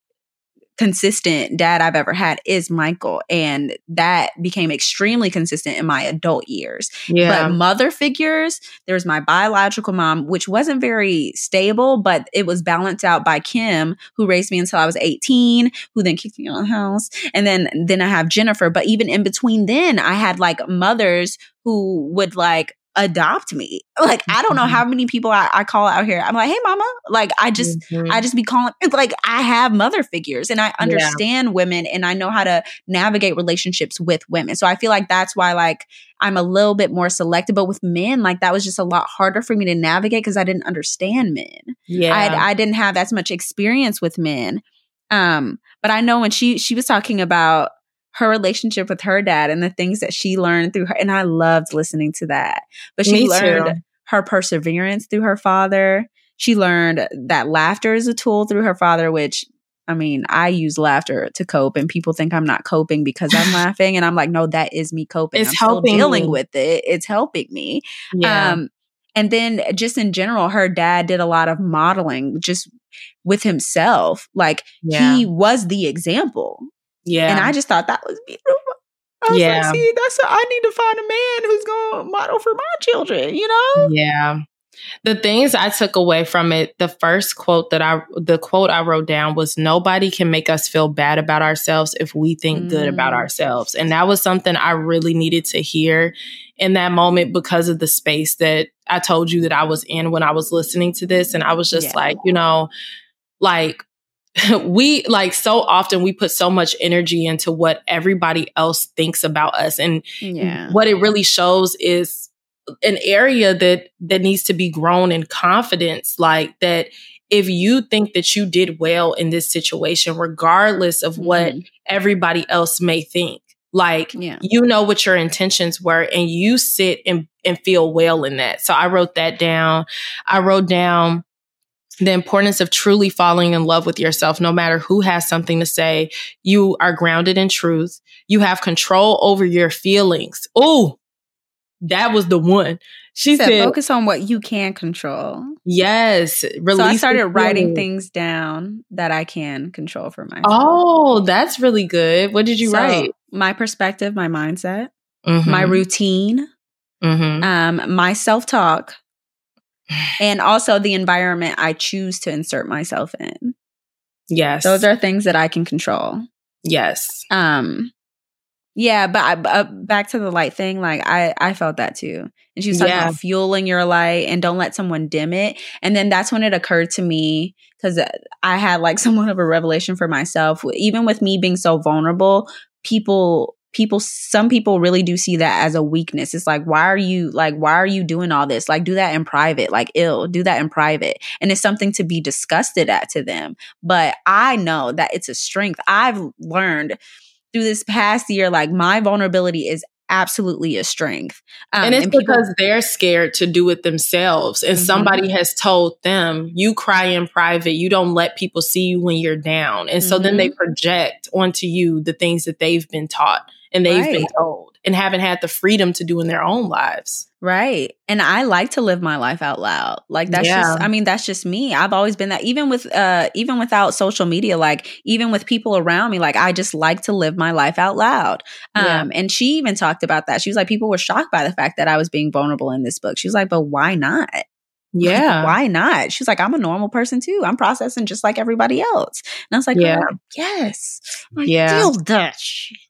consistent dad I've ever had is Michael. And that became extremely consistent in my adult years. Yeah. But mother figures, there was my biological mom, which wasn't very stable, but it was balanced out by Kim, who raised me until I was eighteen, who then kicked me out of the house. And then, then I have Jennifer. But even in between then, I had like mothers who would like adopt me. Like, I don't know how many people I, I call out here. I'm like, hey, mama. Like, I just, mm-hmm. I just be calling. It's like, I have mother figures and I understand yeah. women and I know how to navigate relationships with women. So I feel like that's why, like, I'm a little bit more selective. But with men, like, that was just a lot harder for me to navigate because I didn't understand men. Yeah. I, I didn't have as much experience with men. Um, but I know when she, she was talking about her relationship with her dad and the things that she learned through her. And I loved listening to that. But she Me learned too. her perseverance through her father. She learned that laughter is a tool through her father, which, I mean, I use laughter to cope and people think I'm not coping because I'm laughing. And I'm like, no, that is me coping. It's I'm helping still dealing me. with it. It's helping me. Yeah. Um, and then just in general, her dad did a lot of modeling just with himself. Like yeah. he was the example. Yeah. And I just thought that was beautiful. I was yeah. like, see, that's a, I need to find a man who's going to model for my children, you know? Yeah. The things I took away from it, the first quote that I, the quote I wrote down was, nobody can make us feel bad about ourselves if we think mm. good about ourselves. And that was something I really needed to hear in that moment because of the space that I told you that I was in when I was listening to this. And I was just yeah. like, you know, like, we like so often we put so much energy into what everybody else thinks about us. And yeah. what it really shows is an area that that needs to be grown in confidence. Like that if you think that you did well in this situation, regardless of what mm. everybody else may think, like, yeah. you know what your intentions were and you sit and, and feel well in that. So I wrote that down. I wrote down the importance of truly falling in love with yourself. No matter who has something to say, you are grounded in truth. You have control over your feelings. Oh, that was the one. She said, said focus on what you can control. Yes. Release. So I started writing things down that I can control for myself. Oh, that's really good. What did you so, write? My perspective, my mindset, mm-hmm. my routine, mm-hmm. um, my self-talk, and also the environment I choose to insert myself in. Yes. Those are things that I can control. Yes. Um. Yeah, but I, uh, back to the light thing, like I, I felt that too. And she was talking yeah. about fueling your light and don't let someone dim it. And then that's when it occurred to me, because I had like somewhat of a revelation for myself. Even with me being so vulnerable, people, people, some people really do see that as a weakness. It's like, why are you like, why are you doing all this? Like, do that in private, like ill, do that in private. And it's something to be disgusted at to them. But I know that it's a strength. I've learned through this past year, like my vulnerability is absolutely a strength. Um, and it's and because people- they're scared to do it themselves. And mm-hmm. somebody has told them, you cry in private, you don't let people see you when you're down. And mm-hmm. so then they project onto you the things that they've been taught and they've right. been told and haven't had the freedom to do in their own lives. Right. And I like to live my life out loud. Like that's yeah. just, I mean, that's just me. I've always been that, even with, uh, even without social media, like even with people around me, like I just like to live my life out loud. Um, yeah. And she even talked about that. She was like, people were shocked by the fact that I was being vulnerable in this book. She was like, but why not? Yeah. Like, why not? She was like, I'm a normal person too. I'm processing just like everybody else. And I was like, yeah. oh, yes. I yeah. feel that.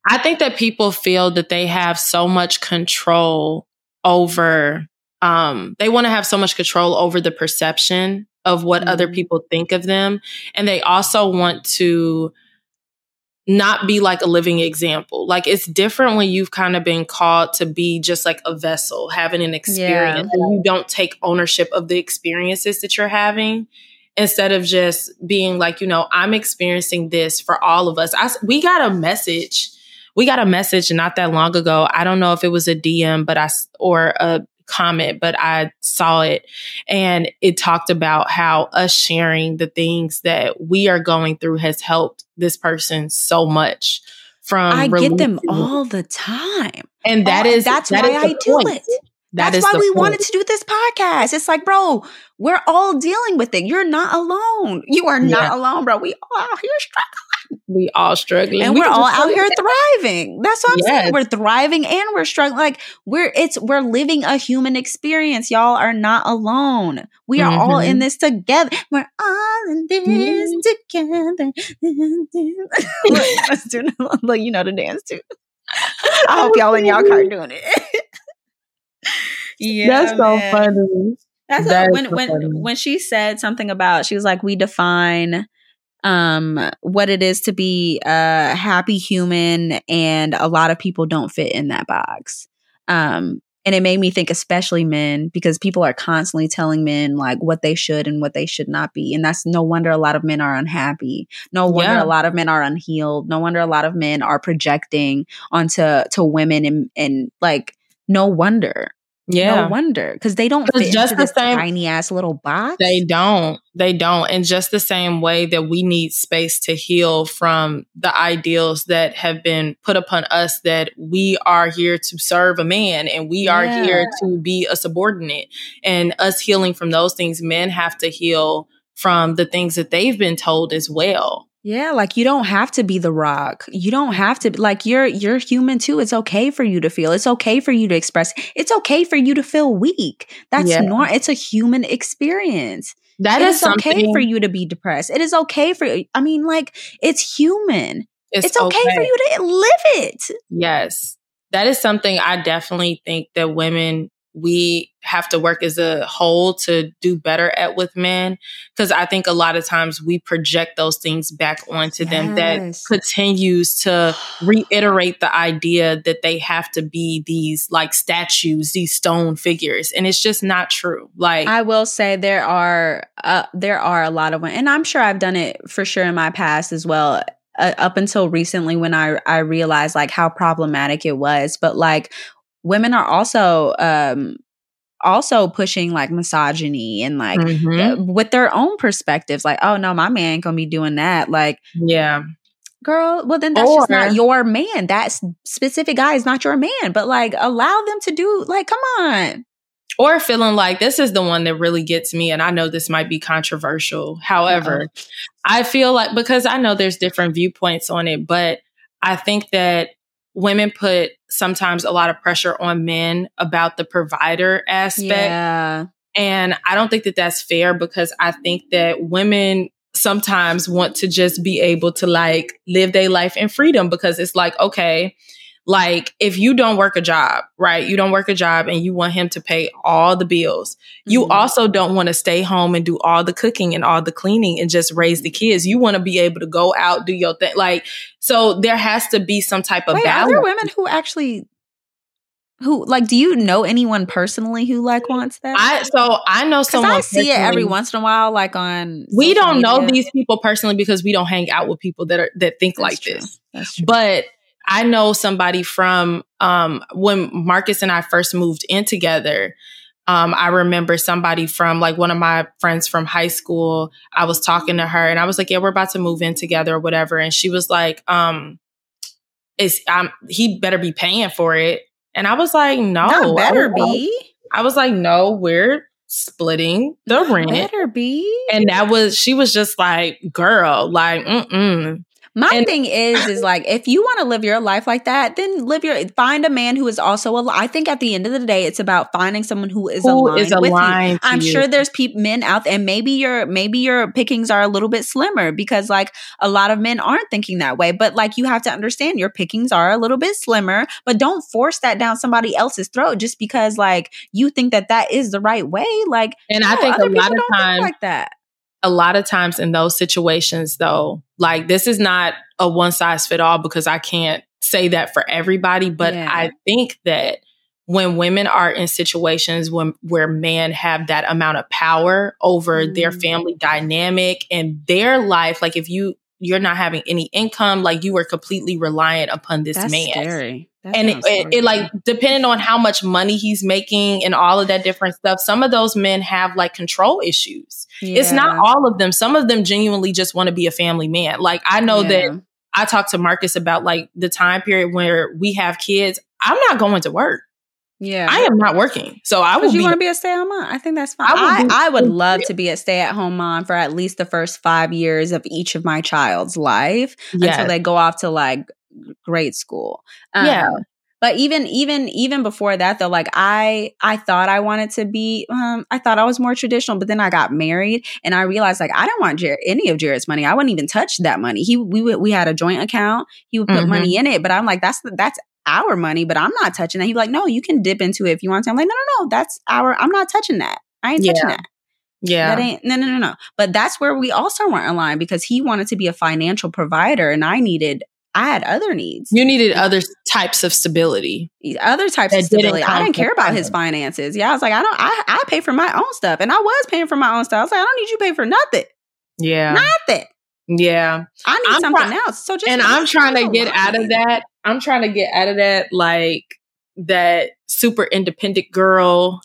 I think that people feel that they have so much control over, um, they want to have so much control over the perception of what mm-hmm. other people think of them. And they also want to not be like a living example. Like it's different when you've kind of been called to be just like a vessel, having an experience yeah. and you don't take ownership of the experiences that you're having, instead of just being like, you know, I'm experiencing this for all of us. I, we got a message. We got a message not that long ago. I don't know if it was a D M but I or a comment, but I saw it and it talked about how us sharing the things that we are going through has helped this person so much. From I get them all the time, and that oh, is that's that why is I do point. It. That That's why we point. wanted to do this podcast. It's like, bro, we're all dealing with it. You're not alone. You are yeah. not alone, bro. We all out here struggling. We all struggling. And we we're all out here that. thriving. That's what I'm yes. saying. We're thriving and we're struggling. Like we're it's we're living a human experience. Y'all are not alone. We are mm-hmm. all in this together. We're all in this together. Let's do like you know the dance too. I hope y'all in y'all car doing it. Yeah, that's so man. funny. That's that like when so when funny. when she said something about, she was like, we define um what it is to be a happy human, and a lot of people don't fit in that box. Um, and it made me think, especially men, because people are constantly telling men like what they should and what they should not be. And that's no wonder a lot of men are unhappy. No wonder yeah. a lot of men are unhealed. No wonder a lot of men are projecting onto to women and and like no wonder. Yeah. No wonder. Because they don't fit just into the this same, tiny ass little box. They don't. They don't. And just the same way that we need space to heal from the ideals that have been put upon us that we are here to serve a man and we yeah. are here to be a subordinate. And us healing from those things, men have to heal from the things that they've been told as well. Yeah, like you don't have to be the rock. You don't have to, like you're you're human too. It's okay for you to feel. It's okay for you to express. It's okay for you to feel weak. That's yeah. normal. It's a human experience. That it is, is okay for you to be depressed. It is okay for you. I mean, like it's human. It's, it's okay, okay for you to live it. Yes. That is something I definitely think that women we have to work as a whole to do better at with men. Because I think a lot of times we project those things back onto yes. them. That continues to reiterate the idea that they have to be these like statues, these stone figures. And it's just not true. Like, I will say there are, uh, there are a lot of women, and I'm sure I've done it for sure in my past as well. Uh, up until recently when I, I realized like how problematic it was, but like, women are also um, also pushing like misogyny and like mm-hmm. th- with their own perspectives. Like, oh no, my man ain't gonna be doing that. Like, yeah, girl. Well, then that's or, just not your man. That specific guy is not your man. But like, allow them to do. Like, come on. Or feeling like this is the one that really gets me. And I know this might be controversial. However, yeah. I feel like, because I know there's different viewpoints on it, but I think that women put sometimes a lot of pressure on men about the provider aspect. Yeah. And I don't think that that's fair, because I think that women sometimes want to just be able to like live their life in freedom, because it's like, okay, like if you don't work a job, right? You don't work a job and you want him to pay all the bills. Mm-hmm. You also don't want to stay home and do all the cooking and all the cleaning and just raise the kids. You want to be able to go out, do your thing. Like, so there has to be some type of Wait, balance. Are there women who actually, who like, do you know anyone personally who like wants that? I, so I know someone. I see it every once in a while, like on. We don't media. know these people personally because we don't hang out with people that are, that think That's like true. this. That's true. But I know somebody from um, when Marcus and I first moved in together. Um, I remember somebody from like one of my friends from high school. I was talking to her and I was like, yeah, we're about to move in together or whatever. And she was like, um, it's, I'm, he better be paying for it. And I was like, no, Not better I was, be. I was like, no, we're splitting the Not rent. Better be. And that was, she was just like, girl, like, mm-mm. My and, thing is, is like, if you want to live your life like that, then live your, find a man who is also, al- I think at the end of the day, it's about finding someone who is who aligned, is aligned with you. I'm you. sure there's pe- men out there, and maybe your, maybe your pickings are a little bit slimmer, because like a lot of men aren't thinking that way, but like, you have to understand your pickings are a little bit slimmer, but don't force that down somebody else's throat just because like you think that that is the right way. Like, and I know, think a lot of times like that. A lot of times in those situations, though, like this is not a one size fit all, because I can't say that for everybody. But yeah. I think that when women are in situations when, where men have that amount of power over mm-hmm. their family dynamic and their life, like if you you're not having any income, like you are completely reliant upon this That's man. Scary. That and it, it, it like, depending on how much money he's making and all of that different stuff, some of those men have like control issues. Yeah. It's not all of them. Some of them genuinely just want to be a family man. Like I know yeah. that I talked to Marcus about like the time period where we have kids. I'm not going to work. Yeah, I am not working, so I would. You want to be a stay-at-home mom? I think that's fine. I would, I, I would love to be a stay-at-home mom for at least the first five years of each of my child's life yes. until they go off to like grade school. Um, yeah, but even even even before that, though, like I I thought I wanted to be. Um, I thought I was more traditional, but then I got married and I realized like I didn't want Jared, any of Jared's money. I wouldn't even touch that money. He we would, we had a joint account. He would put mm-hmm. money in it, but I'm like that's that's. our money, but I'm not touching that. He'd be like, no, you can dip into it if you want to. I'm like, no, no, no, that's our, I'm not touching that. I ain't yeah. touching that. Yeah. That ain't, no, no, no, no. But that's where we also weren't aligned, because he wanted to be a financial provider and I needed, I had other needs. You needed other types of stability. Other types of stability. I didn't care about his finances. Yeah. I was like, I don't, I, I pay for my own stuff. And I was paying for my own stuff. I was like, I don't need you to pay for nothing. Yeah. Nothing. Yeah. I need I'm something try- else. So just And I'm trying to get out of that. I'm trying to get out of that, like that super independent girl.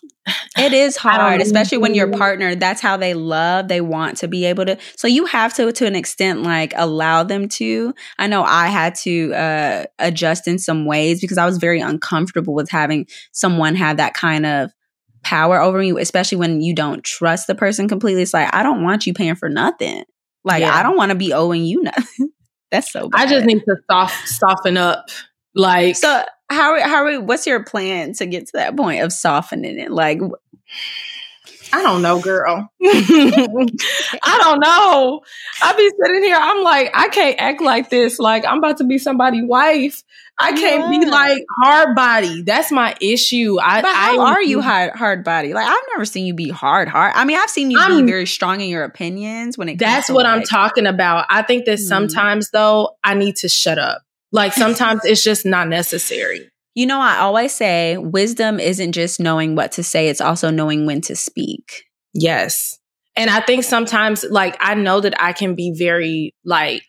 It is hard, especially when your partner, that's how they love. They want to be able to. So you have to, to an extent, like allow them to. I know I had to uh, adjust in some ways because I was very uncomfortable with having someone have that kind of power over you, especially when you don't trust the person completely. It's like, I don't want you paying for nothing. Like, yeah. I don't want to be owing you nothing. That's so bad. I just need to soft, soften up. Like, so how how what's your plan to get to that point of softening it? Like, I don't know, girl. I don't know. I be sitting here. I'm like, I can't act like this. Like, I'm about to be somebody's wife. I can't yeah. be like hard body. That's my issue. I, but how I, are you hard, hard body? Like, I've never seen you be hard, hard. I mean, I've seen you I'm, be very strong in your opinions when it comes that's to what like, I'm talking about. I think that sometimes, hmm. though, I need to shut up. Like, sometimes it's just not necessary. You know, I always say wisdom isn't just knowing what to say. It's also knowing when to speak. Yes. And I think sometimes, like, I know that I can be very, like,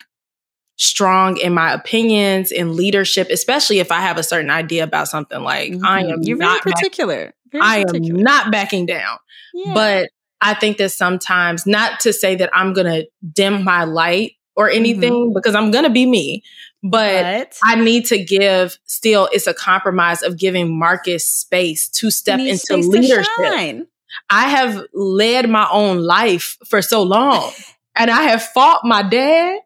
strong in my opinions and leadership, especially if I have a certain idea about something. Like, mm-hmm. I am You're not very particular. Very I particular. am not backing down. Yeah. But I think that sometimes, not to say that I'm going to dim my light or anything, mm-hmm. because I'm going to be me. But what? I need to give still, it's a compromise of giving Marcus space to step into leadership. I have led my own life for so long and I have fought my dad.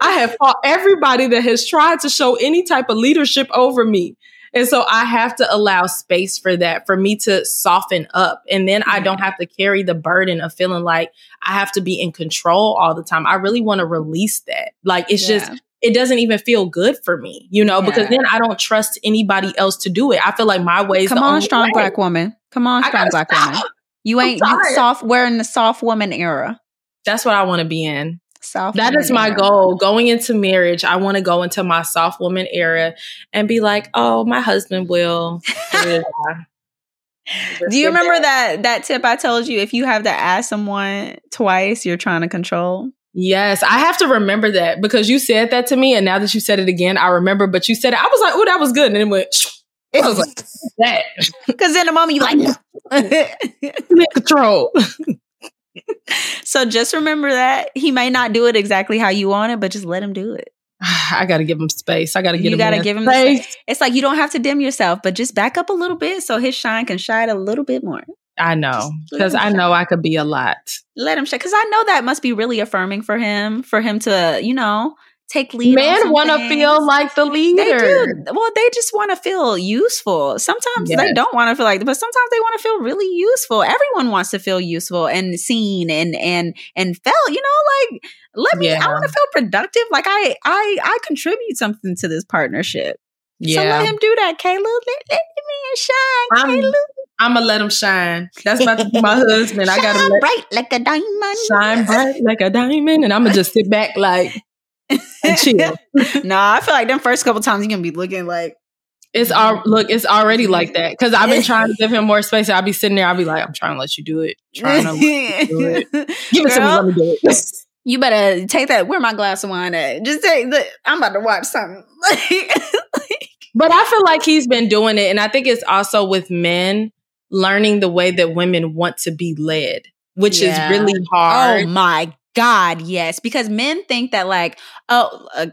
I have fought everybody that has tried to show any type of leadership over me. And so I have to allow space for that, for me to soften up. And then I don't have to carry the burden of feeling like I have to be in control all the time. I really want to release that. Like, it's yeah. just, it doesn't even feel good for me, you know, yeah. because then I don't trust anybody else to do it. I feel like my way is the only way. Come on, strong black woman. Come on, strong black woman. You ain't soft. We're in the soft woman era. That's what I want to be in. Soft that is my era. goal going into marriage. I want to go into my soft woman era and be like, oh, my husband will. Yeah. Do you remember that that tip I told you? If you have to ask someone twice, you're trying to control. Yes, I have to remember that because you said that to me, and now that you said it again, I remember. But you said it, I was like, "Oh, that was good," and it went. Shh. I was like, "That," because in the moment you like control. So just remember that he may not do it exactly how you want it, but just let him do it. I gotta give him space. I gotta give you him. You gotta give him space. space. It's like you don't have to dim yourself, but just back up a little bit so his shine can shine a little bit more. I know, because I know I could be a lot. Let him shine, because I know that must be really affirming for him, for him to, you know, take lead. Men want to feel like the leader. They do. Well, they just want to feel useful. Sometimes yes. they don't want to feel like, but sometimes they want to feel really useful. Everyone wants to feel useful and seen and and and felt. You know, like let me. Yeah. I want to feel productive. Like I I I contribute something to this partnership. Yeah. So let him do that, Caleb. Let, let me shine, Caleb. I'm going to let him shine. That's about to be my husband. Shine I gotta let bright like a diamond. Shine bright like a diamond. And I'm going to just sit back like and chill. No, I feel like them first couple times you're going to be looking like. It's all, look, it's already like that. Because I've been trying to give him more space. I'll be sitting there. I'll be like, I'm trying to let you do it. Trying to let you do it. Give it to me. Let me do it. You better take that. Where my glass of wine at? Just take the, I'm about to watch something. But I feel like he's been doing it. And I think it's also with men. Learning the way that women want to be led, which yeah. is really hard. Oh my God, yes. Because men think that like, oh, uh,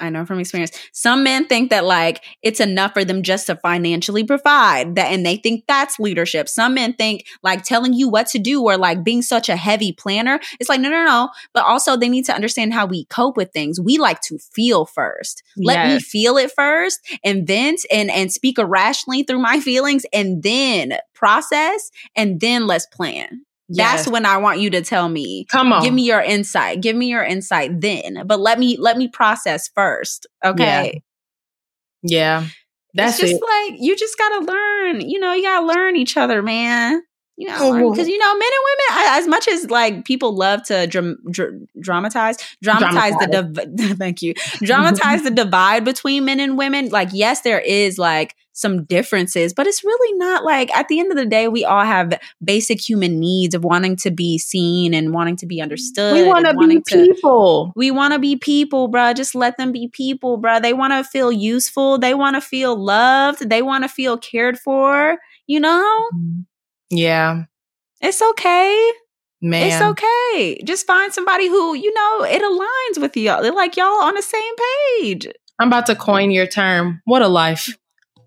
I know from experience, some men think that like it's enough for them just to financially provide that. And they think that's leadership. Some men think like telling you what to do or like being such a heavy planner. It's like, no, no, no. But also they need to understand how we cope with things. We like to feel first. Let yes. me feel it first and vent and, and speak irrationally through my feelings and then process and then let's plan. Yes. That's when I want you to tell me. Come on. Give me your insight. Give me your insight then. But let me let me process first. Okay. Yeah. yeah. That's it's just it. Like you just gotta learn. You know, you gotta learn each other, man. You know, because you know, men and women, I, as much as like people love to dram- dr- dramatize, dramatize, dramatize the div- thank you, dramatize the divide between men and women. Like, yes, there is like some differences, but it's really not like at the end of the day, we all have basic human needs of wanting to be seen and wanting to be understood. We want to be people. To, we want to be people, bro. Just let them be people, bro. They want to feel useful. They want to feel loved. They want to feel cared for. You know. Mm-hmm. Yeah. It's okay. Man. It's okay. Just find somebody who, you know, it aligns with y'all. They're like y'all on the same page. I'm about to coin your term. What a life.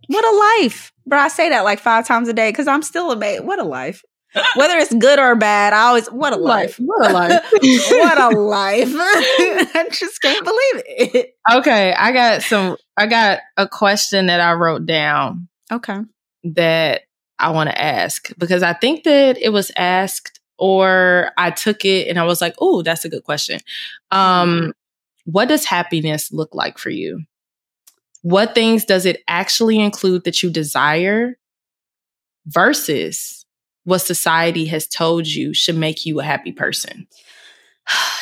What a life. Bro, I say that like five times a day because I'm still amazed. What a life. Whether it's good or bad, I always, what a life. What a life. What a life. I just can't believe it. Okay. I got some, I got a question that I wrote down. Okay. That I want to ask, because I think that it was asked or I took it and I was like, oh, that's a good question. Um, what does happiness look like for you? What things does it actually include that you desire versus what society has told you should make you a happy person?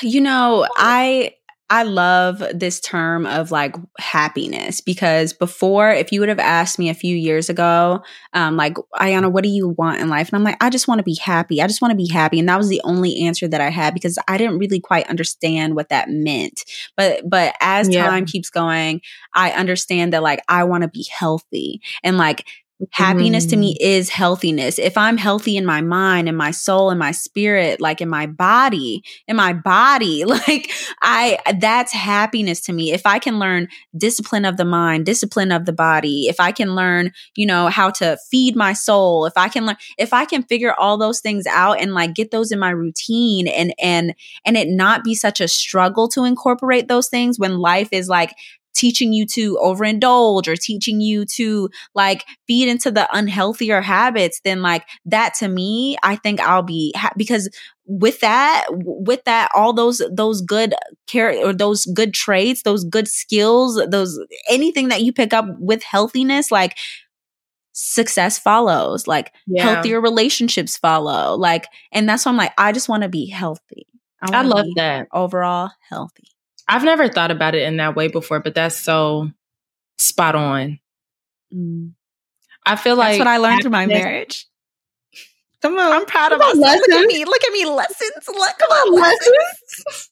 You know, I... I love this term of like happiness, because before, if you would have asked me a few years ago, um, like, Iyanna, what do you want in life? And I'm like, I just want to be happy. I just want to be happy. And that was the only answer that I had, because I didn't really quite understand what that meant. But but as yeah. time keeps going, I understand that like I want to be healthy, and like happiness mm. to me is healthiness. If I'm healthy in my mind and my soul and my spirit, like in my body, in my body, like I, that's happiness to me. If I can learn discipline of the mind, discipline of the body, if I can learn, you know, how to feed my soul, if I can learn, if I can figure all those things out and like get those in my routine and, and, and it not be such a struggle to incorporate those things when life is like teaching you to overindulge or teaching you to like feed into the unhealthier habits, then like that to me, I think I'll be ha- because with that, with that, all those, those good care or those good traits, those good skills, those, anything that you pick up with healthiness, like success follows, like yeah. healthier relationships follow, like, and that's why I'm like, I just want to be healthy. I, I love that. Overall healthy. I've never thought about it in that way before, but that's so spot on. Mm. I feel like that's what I learned through my marriage. Come on, I'm proud of myself. Lessons. Look at me, look at me, lessons. Look, come on, lessons.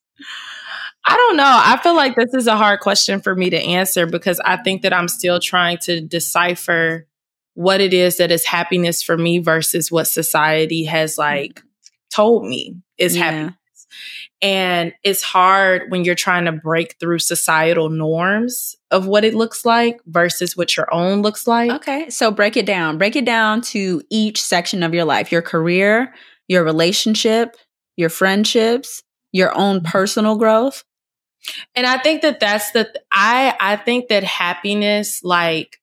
I don't know. I feel like this is a hard question for me to answer, because I think that I'm still trying to decipher what it is that is happiness for me versus what society has like told me is yeah. happiness. And it's hard when you're trying to break through societal norms of what it looks like versus what your own looks like. Okay, so break it down. Break it down to each section of your life, your career, your relationship, your friendships, your own personal growth. And I think that that's the, th- I, I think that happiness, like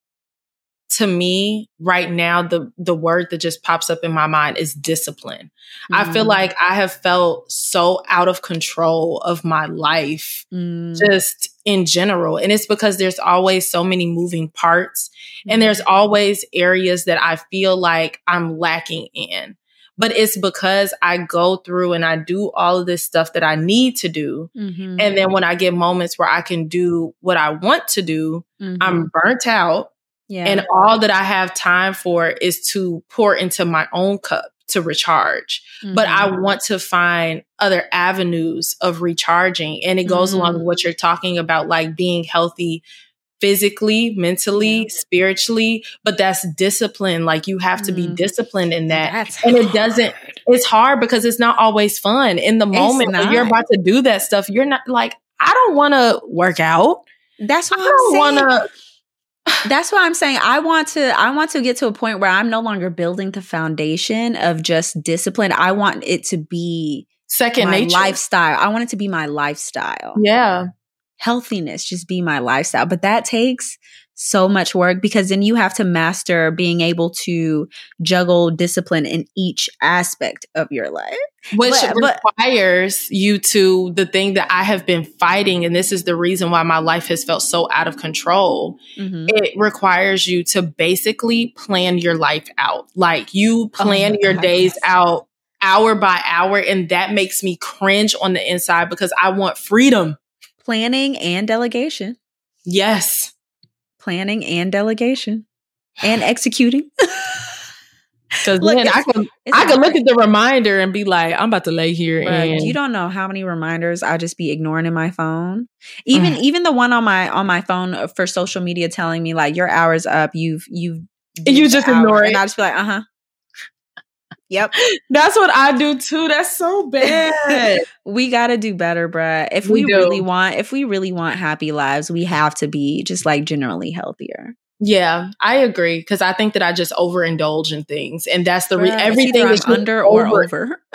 to me right now, the, the word that just pops up in my mind is discipline. Mm. I feel like I have felt so out of control of my life mm. just in general. And it's because there's always so many moving parts mm. and there's always areas that I feel like I'm lacking in. But it's because I go through and I do all of this stuff that I need to do. Mm-hmm. And then when I get moments where I can do what I want to do, mm-hmm. I'm burnt out. Yeah. And all that I have time for is to pour into my own cup to recharge. Mm-hmm. But I want to find other avenues of recharging. And it goes mm-hmm. along with what you're talking about, like being healthy physically, mentally, yeah. spiritually. But that's discipline. Like you have to mm-hmm. be disciplined in that. That's and hard. It doesn't, it's hard because it's not always fun. In the moment when you're about to do that stuff, you're not like, I don't want to work out. That's what I don't want to. That's why I'm saying I want to I want to get to a point where I'm no longer building the foundation of just discipline. I want it to be second nature. Lifestyle. I want it to be my lifestyle. Yeah. Healthiness just be my lifestyle. But that takes so much work, because then you have to master being able to juggle discipline in each aspect of your life. Which but, requires but, you to, the thing that I have been fighting, and this is the reason why my life has felt so out of control. Mm-hmm. It requires you to basically plan your life out. Like you plan oh your God, days yes. out hour by hour. And that makes me cringe on the inside, because I want freedom. Planning and delegation. Yes. Planning and delegation and executing. Because then I can I can look at the reminder and be like, I'm about to lay here. Bro, and you don't know how many reminders I just be ignoring in my phone. Even mm. even the one on my on my phone for social media telling me like your hour's up. You've you've you just ignore it, and I just be like, uh huh. Yep. That's what I do too. That's so bad. We got to do better, bruh. If we, we really want, if we really want happy lives, we have to be just like generally healthier. Yeah, I agree. Cause I think that I just overindulge in things, and that's the, re- bruh, everything is under or over.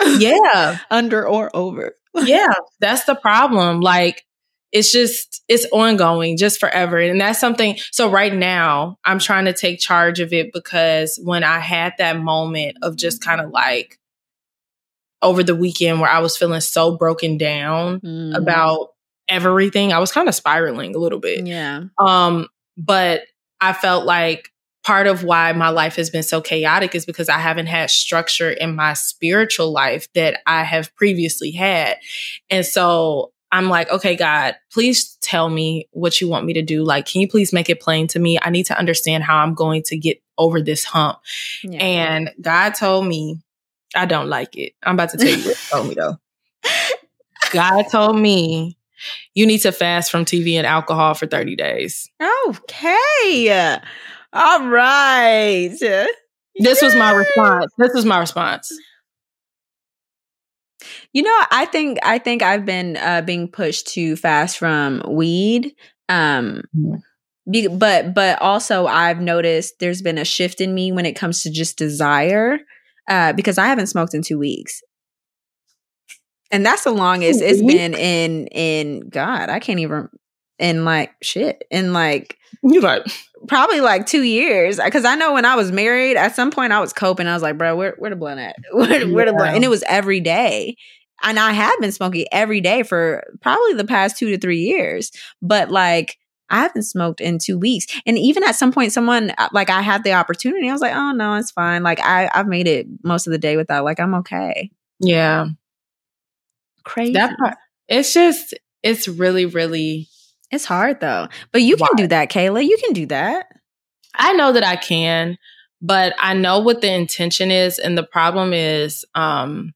over. Yeah. Under or over. Yeah. That's the problem. Like, it's just, it's ongoing just forever. And that's something. So right now I'm trying to take charge of it, because when I had that moment of just kind of like over the weekend where I was feeling so broken down mm. about everything, I was kind of spiraling a little bit. Yeah. Um, but I felt like part of why my life has been so chaotic is because I haven't had structure in my spiritual life that I have previously had. And so I'm like, okay, God, please tell me what you want me to do. Like, can you please make it plain to me? I need to understand how I'm going to get over this hump. Yeah. And God told me, I don't like it. I'm about to tell you what he told me though. God told me, you need to fast from T V and alcohol for thirty days. Okay. All right. This yeah. was my response. This was my response. You know, I think I think I've been uh, being pushed to fast from weed, um, be, but but also I've noticed there's been a shift in me when it comes to just desire, uh, because I haven't smoked in two weeks, and that's the longest it's been in in God. I can't even in like shit in like you like. Probably like two years, because I know when I was married, at some point I was coping. I was like, "Bro, where where the blunt at? Where, where yeah. the blunt?" And it was every day, and I have been smoking every day for probably the past two to three years. But like, I haven't smoked in two weeks, and even at some point, someone like I had the opportunity. I was like, "Oh no, it's fine. Like I I've made it most of the day without. Like I'm okay." Yeah, crazy. That part, it's just it's really really. It's hard though, but you can Why? do that, Kayla. You can do that. I know that I can, but I know what the intention is. And the problem is, um,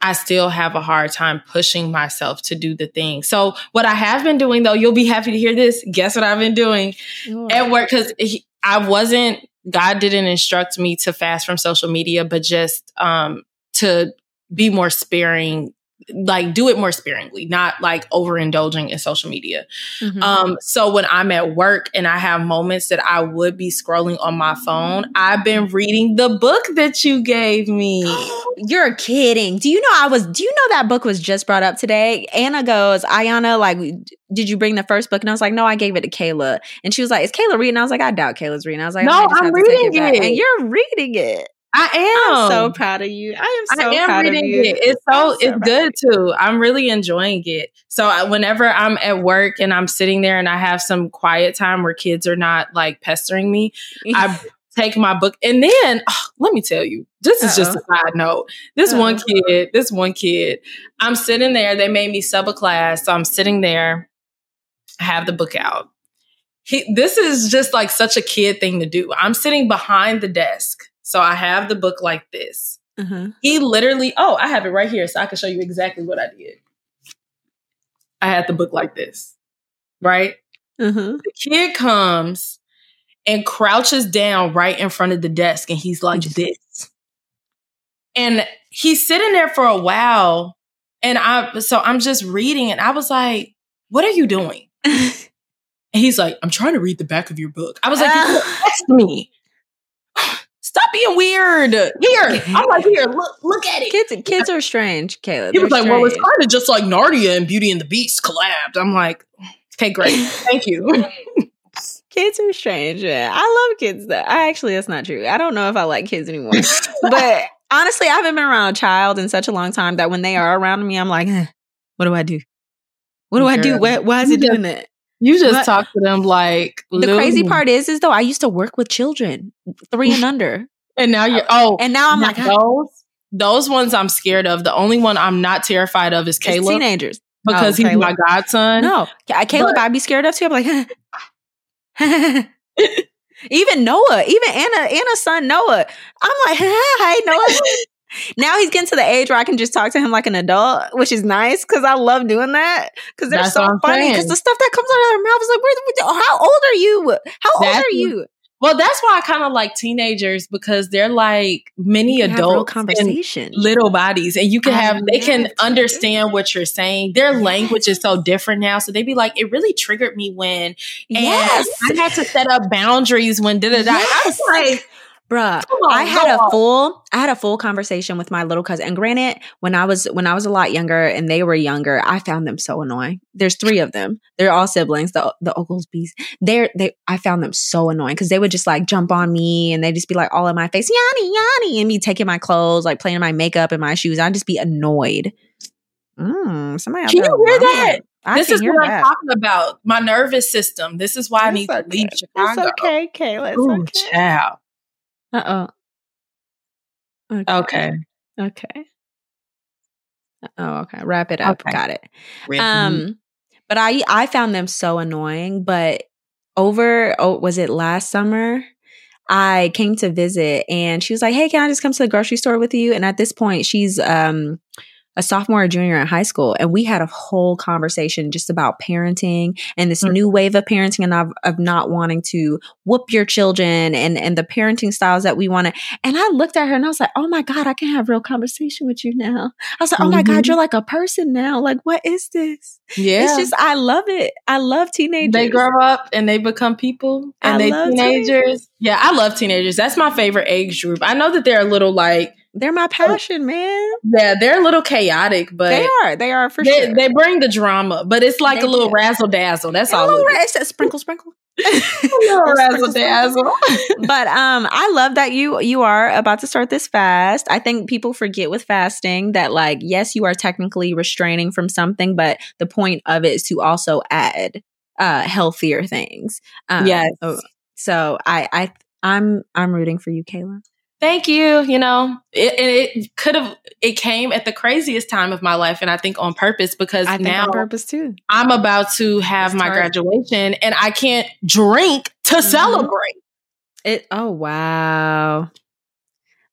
I still have a hard time pushing myself to do the thing. So what I have been doing though, you'll be happy to hear this. Guess what I've been doing Ooh. at work? Cause he, I wasn't, God didn't instruct me to fast from social media, but just, um, to be more sparing. Like do it more sparingly, not like overindulging in social media. Mm-hmm. Um, so when I'm at work and I have moments that I would be scrolling on my phone, I've been reading the book that you gave me. You're kidding. Do you know I was, do you know that book was just brought up today? Anna goes, Iyanna, like, did you bring the first book? And I was like, no, I gave it to Kayla. And she was like, is Kayla reading? I was like, I doubt Kayla's reading. I was like, no, I'm, I'm reading it, it. And you're reading it. I am I'm so proud of you. I am. So I am proud reading of you. it. It's so, so it's good too. I'm really enjoying it. So I, whenever I'm at work and I'm sitting there and I have some quiet time where kids are not like pestering me, I take my book. And then oh, let me tell you, this is Uh-oh. just a side note. This Uh-oh. one kid, this one kid, I'm sitting there. They made me sub a class, so I'm sitting there. I have the book out. He, this is just like such a kid thing to do. I'm sitting behind the desk. So I have the book like this. Uh-huh. He literally, oh, I have it right here. So I can show you exactly what I did. I had the book like this, right? Uh-huh. The kid comes and crouches down right in front of the desk. And he's like this. And he's sitting there for a while. And I, so I'm just reading. And I was like, what are you doing? And he's like, I'm trying to read the back of your book. I was like, uh- you asked me. Stop being weird. Here. I'm like, here, look, look at it. Kids, kids are strange, Caleb. He was like, strange. Well, it's kind of just like Narnia and Beauty and the Beast collabed. I'm like, okay, great. Thank you. Kids are strange. Yeah. I love kids though. I actually, that's not true. I don't know if I like kids anymore. But honestly, I haven't been around a child in such a long time that when they are around me, I'm like, eh, what do I do? What do Girl. I do? Why, why is it doing that? You just but talk to them like the little. Crazy part is, is though I used to work with children three and under, and now you oh, and now I'm like those those ones I'm scared of. The only one I'm not terrified of is Caleb, teenagers, because oh, he's Caleb. my godson. No, Caleb, but, I'd be scared of too. I'm like, even Noah, even Anna, Anna's son Noah. I'm like, hi Noah. Now he's getting to the age where I can just talk to him like an adult, which is nice because I love doing that because they're That's so funny. Because the stuff that comes out of their mouth is like, where, where, how old are you? How old That's, are you? Well, that's why I kind of like teenagers because they're like many adults conversation. Little bodies. And you can have, I they can understand what you're saying. Their language is so different now. So they be like, it really triggered me when, and yes. I had to set up boundaries when da-da-da. Yes. I was like, Bruh, on, I had a full, I had a full conversation with my little cousin. And granted, when I was, when I was a lot younger and they were younger, I found them so annoying. There's three of them. They're all siblings. The, the Oglesbees. They're, they, I found them so annoying because they would just like jump on me and they'd just be like all in my face, yanni, yanni, and me taking my clothes, like playing my makeup and my shoes. I'd just be annoyed. Mm, somebody can you hear that? I this is what that. I'm talking about. My nervous system. This is why it's I need okay. to leave Chicago. It's okay, Kayla. It's Ooh, okay. Child. Uh oh. Okay. Okay. Okay. Oh, okay. Wrap it up. Okay. Got it. Written. Um, but I I found them so annoying. But over oh, was it last summer? I came to visit, and she was like, "Hey, can I just come to the grocery store with you?" And at this point, she's um. a sophomore or junior in high school. And we had a whole conversation just about parenting and this mm-hmm. new wave of parenting and of, of not wanting to whoop your children and, and the parenting styles that we want to. And I looked at her and I was like, oh my God, I can have real conversation with you now. I was like, mm-hmm. oh my God, you're like a person now. Like, what is this? Yeah. It's just, I love it. I love teenagers. They grow up and they become people and I they teenagers. teenagers. Yeah. I love teenagers. That's my favorite age group. I know that they're a little like, they're my passion, man. Yeah, they're a little chaotic, but they are. They are for they, sure. They bring the drama, but it's like they a little do. razzle dazzle. That's and all. A little ra- it's a sprinkle, sprinkle. a little razzle dazzle. But um, I love that you you are about to start this fast. I think people forget with fasting that like yes, you are technically restraining from something, but the point of it is to also add uh, healthier things. Um, yes. So I I I'm I'm rooting for you, Kayla. Thank you. You know, it, it could have, it came at the craziest time of my life. And I think on purpose, because I think now on purpose too. I'm about to have That's my hard. graduation and I can't drink to mm-hmm. celebrate it. Oh, wow.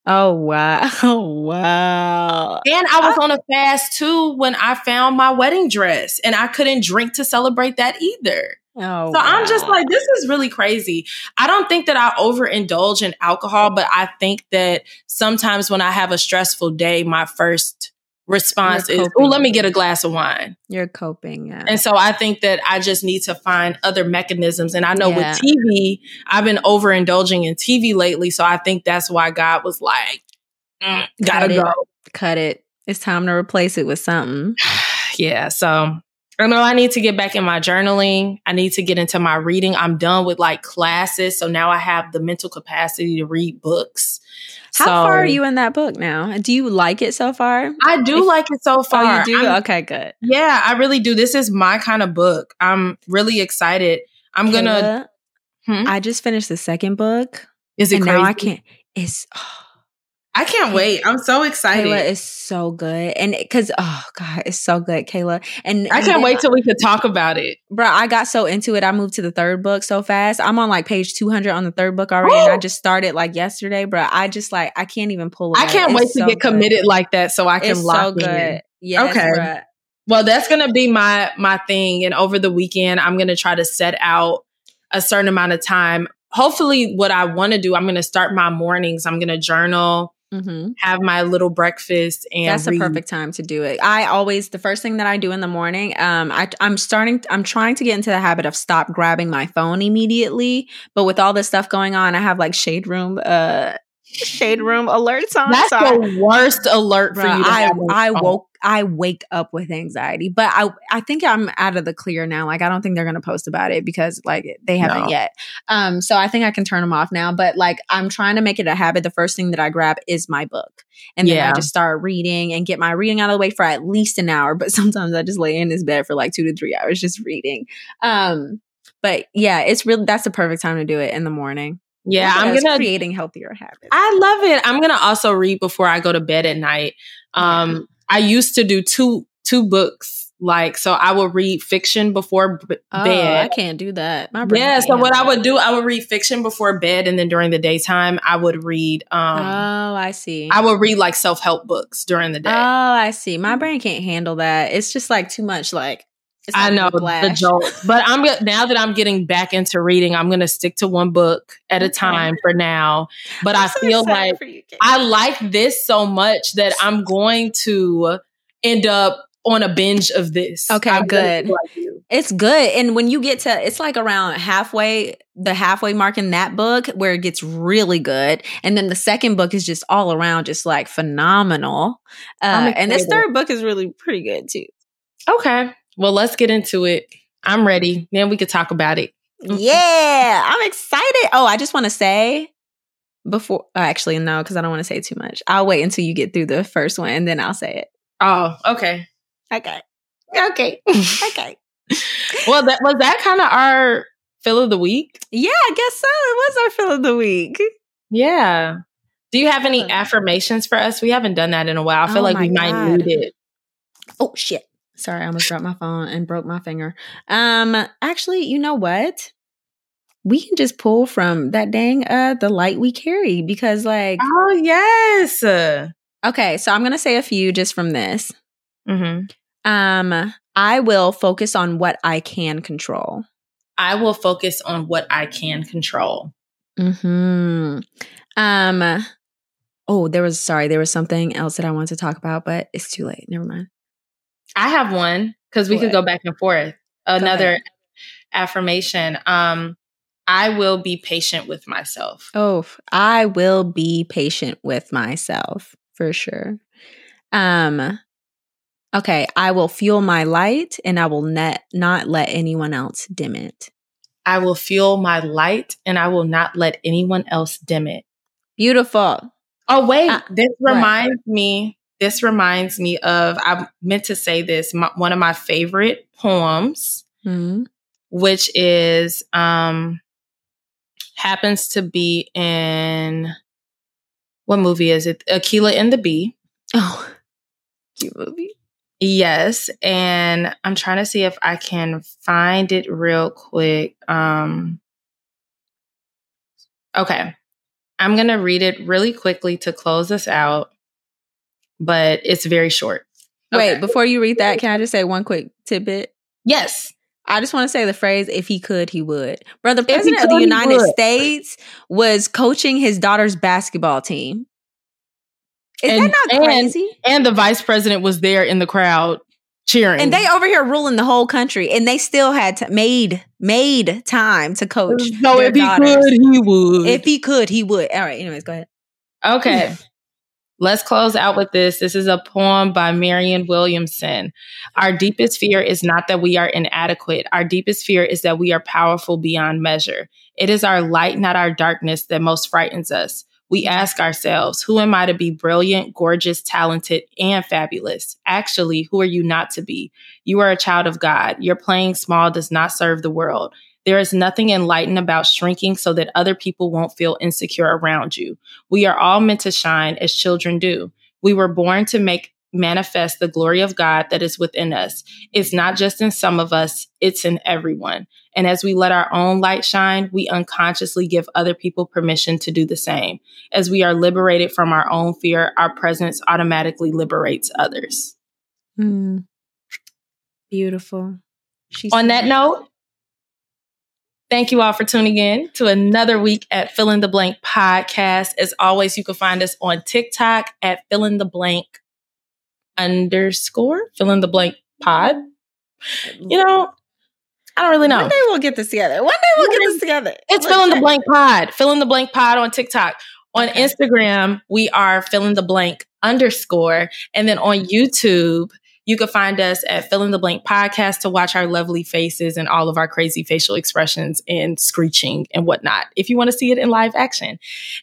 Oh, wow. Oh, wow. And I was I, on a fast too when I found my wedding dress and I couldn't drink to celebrate that either. Oh, so wow. I'm just like, this is really crazy. I don't think that I overindulge in alcohol, but I think that sometimes when I have a stressful day, my first response is, oh, let me get a glass of wine. You're coping. Yeah. And so I think that I just need to find other mechanisms. And I know yeah. with T V, I've been overindulging in T V lately. So I think that's why God was like, mm, gotta go. Cut it. It's time to replace it with something. yeah. So... I know I need to get back in my journaling. I need to get into my reading. I'm done with like classes. So now I have the mental capacity to read books. How so, far are you in that book now? Do you like it so far? I do if, like it so far. Oh, you do? I'm, okay, good. Yeah, I really do. This is my kind of book. I'm really excited. I'm going to. Hmm? I just finished the second book. Is it and crazy? Now I can't. It's. Oh. I can't wait. I'm so excited. Kayla is so good. And because, oh God, it's so good, Kayla. And I can't and wait till we could talk about it. Bro, I got so into it. I moved to the third book so fast. I'm on like page two hundred on the third book already. Ooh. And I just started like yesterday, bro. I just like, I can't even pull it. I can't it's wait to so get committed good. like that so I can it's lock so good. in. Yes, okay. Bruh. Well, that's going to be my my thing. And over the weekend, I'm going to try to set out a certain amount of time. Hopefully what I want to do, I'm going to start my mornings. I'm going to journal. Mm-hmm. Have my little breakfast and that's read. The perfect time to do it. I always, the first thing that I do in the morning, um, I, I'm starting, I'm trying to get into the habit of stop grabbing my phone immediately. But with all this stuff going on, I have like Shade Room, uh, Shade Room alerts on. That's so the I, worst alert for bruh, you. To I, have I woke, I wake up with anxiety, but I, I think I'm out of the clear now. Like, I don't think they're going to post about it because like they haven't no. yet. Um, so I think I can turn them off now, but like, I'm trying to make it a habit. The first thing that I grab is my book and then yeah. I just start reading and get my reading out of the way for at least an hour. But sometimes I just lay in this bed for like two to three hours, just reading. Um, but yeah, it's really, that's the perfect time to do it in the morning. Yeah, I'm gonna creating healthier habits. I love it. I'm gonna also read before I go to bed at night. Um, yeah. I used to do two two books, like so I would read fiction before b- oh, bed. I can't do that. My brain yeah. So what I would do, I would read fiction before bed, and then during the daytime, I would read. Um, oh, I see. I would read like self help books during the day. Oh, I see. My brain can't handle that. It's just like too much. Like. I know the jolt, but I'm now that I'm getting back into reading, I'm going to stick to one book at a time for now. But I'm I so feel like you, I like this so much that I'm going to end up on a binge of this. Okay, I'm good. Like It's good. And when you get to, it's like around halfway, the halfway mark in that book where it gets really good. And then the second book is just all around, just like phenomenal. Uh, and this third book is really pretty good too. Okay. Well, let's get into it. I'm ready. Then we could talk about it. Yeah, I'm excited. Oh, I just want to say before, oh, actually, no, because I don't want to say too much. I'll wait until you get through the first one and then I'll say it. Oh, okay. Okay. Okay. Okay. Well, that was that kind of our fill of the week? Yeah, I guess so. It was our fill of the week. Yeah. Do you have any affirmations for us? We haven't done that in a while. I feel oh like we God. might need it. Oh, shit. Sorry, I almost dropped my phone and broke my finger. Um, actually, you know what? We can just pull from that dang uh The Light We Carry because like oh, yes. Okay, so I'm going to say a few just from this. Mm-hmm. Um, I will focus on what I can control. I will focus on what I can control. Mm-hmm. Um, oh, there was, sorry, there was something else that I wanted to talk about, but it's too late. Never mind. I have one because we what? could go back and forth. Another affirmation. Um, I will be patient with myself. Oh, I will be patient with myself for sure. Um, okay. I will fuel my light and I will net, not let anyone else dim it. I will fuel my light and I will not let anyone else dim it. Beautiful. Oh, wait. Uh, this reminds what? me. This reminds me of, I meant to say this, my, one of my favorite poems, mm-hmm. which is, um, happens to be in, what movie is it? Akeelah and the Bee. Oh, cute movie. Yes. And I'm trying to see if I can find it real quick. Um, okay. I'm going to read it really quickly to close us out. But it's very short. Okay. Wait, before you read that, can I just say one quick tidbit? Yes. I just want to say the phrase, if he could, he would. Brother, the President of the United States was coaching his daughter's basketball team. Is and, that not crazy? And, and the vice president was there in the crowd cheering. And they over here ruling the whole country. And they still had to, made made time to coach So their if daughters. he could, he would. If he could, he would. All right. Anyways, go ahead. Okay. Let's close out with this. This is a poem by Marian Williamson. Our deepest fear is not that we are inadequate. Our deepest fear is that we are powerful beyond measure. It is our light, not our darkness, that most frightens us. We ask ourselves, who am I to be brilliant, gorgeous, talented, and fabulous? Actually, who are you not to be? You are a child of God. Your playing small does not serve the world. There is nothing enlightened about shrinking so that other people won't feel insecure around you. We are all meant to shine as children do. We were born to make manifest the glory of God that is within us. It's not just in some of us, it's in everyone. And as we let our own light shine, we unconsciously give other people permission to do the same. As we are liberated from our own fear, our presence automatically liberates others. Mm. Beautiful. She's On that note, thank you all for tuning in to another week at Fill in the Blank Podcast. As always, you can find us on TikTok at Fill in the Blank underscore Fill in the Blank Pod. You know, I don't really know. One day we'll get this together. One day we'll get this together. It's Fill in the Blank Pod. Fill in the Blank Pod on TikTok. On Instagram, we are Fill in the Blank underscore. And then on YouTube, you can find us at Fill in the Blank Podcast to watch our lovely faces and all of our crazy facial expressions and screeching and whatnot, if you want to see it in live action.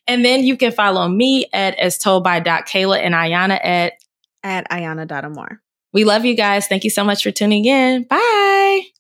And then you can follow me at as told by Kayla and Iyanna at at Iyanna dot amore. We love you guys. Thank you so much for tuning in. Bye.